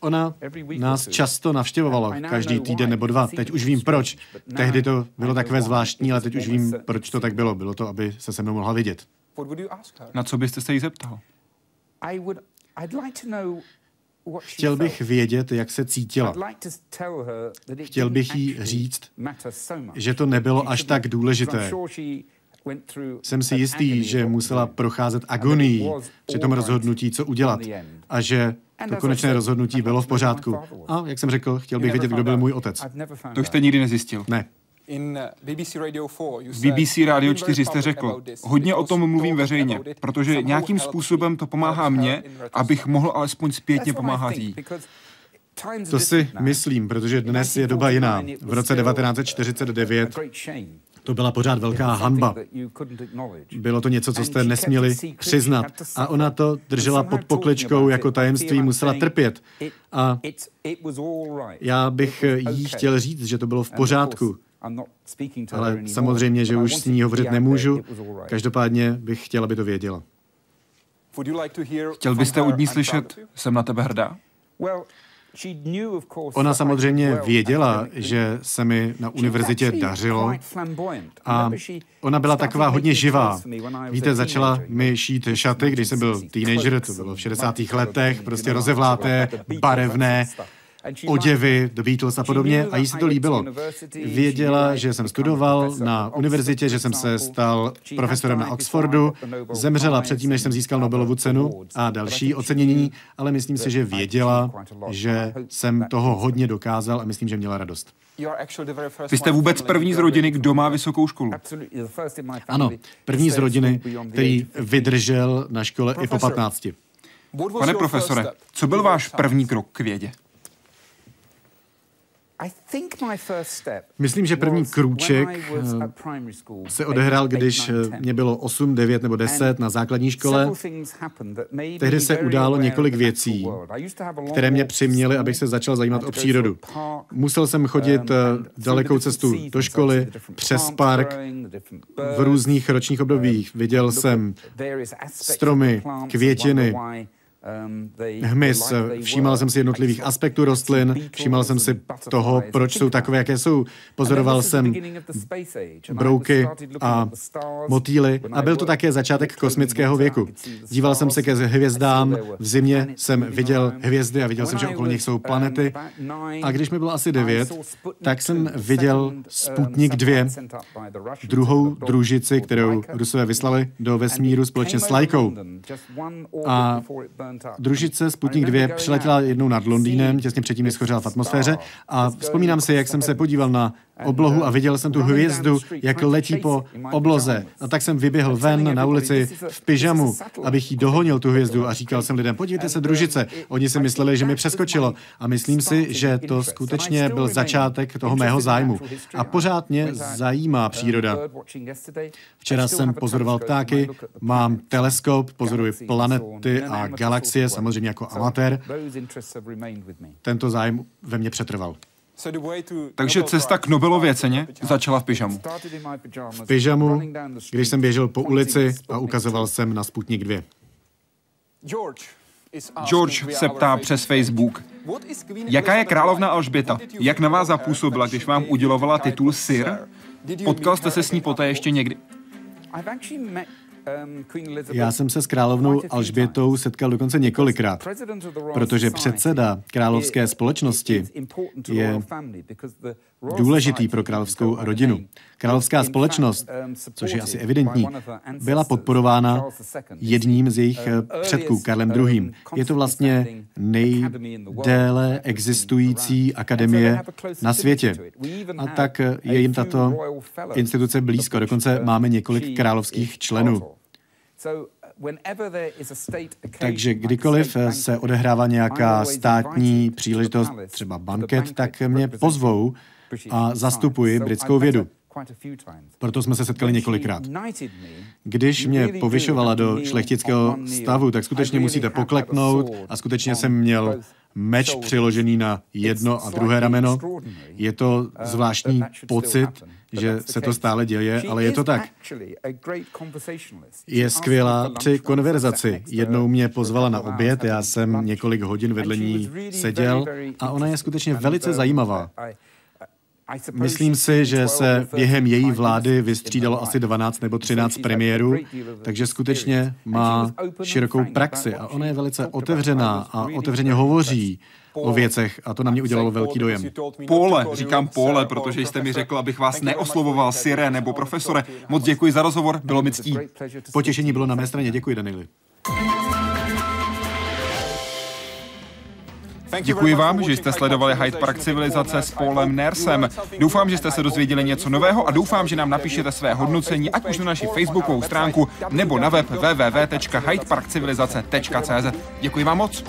Ona nás často navštěvovala, každý týden nebo dva. Teď už vím proč. Tehdy to bylo takové zvláštní, ale teď už vím, proč to tak bylo. Bylo to, aby se se mnou mohla vidět. Na co byste se jí zeptal? Chtěl bych vědět, jak se cítila. Chtěl bych jí říct, že to nebylo až tak důležité. Jsem si jistý, že musela procházet agonií při tom rozhodnutí, co udělat, a že to konečné rozhodnutí bylo v pořádku. A jak jsem řekl, chtěl bych vědět, kdo byl můj otec. To jste nikdy nezjistil? Ne. V B B C Radio čtyři jste řekl, hodně o tom mluvím veřejně, protože nějakým způsobem to pomáhá mně, abych mohl alespoň zpětně pomáhat jí. To si myslím, protože dnes je doba jiná. V roce devatenáct set čtyřicet devět to byla pořád velká hanba. Bylo to něco, co jste nesměli přiznat. A ona to držela pod pokličkou jako tajemství, musela trpět. A já bych jí chtěl říct, že to bylo v pořádku. Ale samozřejmě, že už s ní hovořit nemůžu, každopádně bych chtěla, aby to věděla. Chtěl byste od ní slyšet, jsem na tebe hrdá? Ona samozřejmě věděla, že se mi na univerzitě dařilo a ona byla taková hodně živá. Víte, začala mi šít šaty, když jsem byl teenager, to bylo v šedesátých letech, prostě rozevláté, barevné, oděvy, The Beatles a podobně, a jí se to líbilo. Věděla, že jsem studoval na univerzitě, že jsem se stal profesorem na Oxfordu, zemřela předtím, než jsem získal Nobelovu cenu a další ocenění, ale myslím si, že věděla, že jsem toho hodně dokázal a myslím, že měla radost. Vy jste vůbec první z rodiny, kdo má vysokou školu. Ano, první z rodiny, který vydržel na škole i po patnácti. Pane profesore, co byl váš první krok k vědě? Myslím, že první krůček se odehrál, když mě bylo osm, devět nebo deset na základní škole. Tehdy se událo několik věcí, které mě přiměly, abych se začal zajímat o přírodu. Musel jsem chodit dalekou cestu do školy, přes park, v různých ročních obdobích. Viděl jsem stromy, květiny, hmyz, všímal jsem si jednotlivých aspektů rostlin, všímal jsem si toho, proč jsou takové, jaké jsou. Pozoroval jsem brouky a motýly a byl to také začátek kosmického věku. Díval jsem se ke hvězdám, v zimě jsem viděl hvězdy a viděl jsem, že okolo nich jsou planety. A když mi bylo asi devět, tak jsem viděl Sputnik dva, druhou družici, kterou Rusové vyslali do vesmíru společně s Lajkou. A družice Sputnik dva přiletěla jednou nad Londýnem, těsně předtím, než schořela v atmosféře, a vzpomínám si, jak jsem se podíval na oblohu a viděl jsem tu hvězdu, jak letí po obloze. A tak jsem vyběhl ven na ulici v pyžamu, abych jí dohonil tu hvězdu a říkal jsem lidem, podívejte se, družice. Oni si mysleli, že mi přeskočilo a myslím si, že to skutečně byl začátek toho mého zájmu. A pořád mě zajímá příroda. Včera jsem pozoroval ptáky, mám teleskop, pozoruji planety a galaxie, samozřejmě jako amatér. Tento zájem ve mně přetrval. Takže cesta k Nobelově ceně začala v pyžamu. V pyžamu, když jsem běžel po ulici a ukazoval jsem na Sputnik dva. George se ptá přes Facebook, jaká je královna Alžběta? Jak na vás zapůsobila, když vám udělovala titul Sir? Potkal jste se s ní poté ještě někdy? Já jsem se s královnou Alžbětou setkal dokonce několikrát, protože předseda královské společnosti je důležitý pro královskou rodinu. Královská společnost, což je asi evidentní, byla podporována jedním z jejich předků, Karlem druhým. Je to vlastně nejdéle existující akademie na světě. A tak je jim tato instituce blízko. Dokonce máme několik královských členů. Takže kdykoliv se odehrává nějaká státní příležitost, třeba banket, tak mě pozvou a zastupuji britskou vědu. Proto jsme se setkali několikrát. Když mě povyšovala do šlechtického stavu, tak skutečně musíte pokleknout a skutečně jsem měl meč přiložený na jedno a druhé rameno. Je to zvláštní pocit, že se to stále děje, ale je to tak. Je skvělá při konverzaci. Jednou mě pozvala na oběd, já jsem několik hodin vedle ní seděl a ona je skutečně velice zajímavá. Myslím si, že se během její vlády vystřídalo asi dvanáct nebo třináct premiérů, takže skutečně má širokou praxi a ona je velice otevřená a otevřeně hovoří o věcech a to na mě udělalo velký dojem. Pole, říkám Pole, protože jste mi řekl, abych vás neoslovoval sire nebo profesore. Moc děkuji za rozhovor, bylo mi ctí. Potěšení bylo na mé straně, děkuji Danili. Děkuji vám, že jste sledovali Hyde Park Civilizace s Paulem Nersem. Doufám, že jste se dozvěděli něco nového a doufám, že nám napíšete své hodnocení, ať už na naši facebookovou stránku nebo na web w w w tečka hyde park civilizace tečka c z. Děkuji vám moc.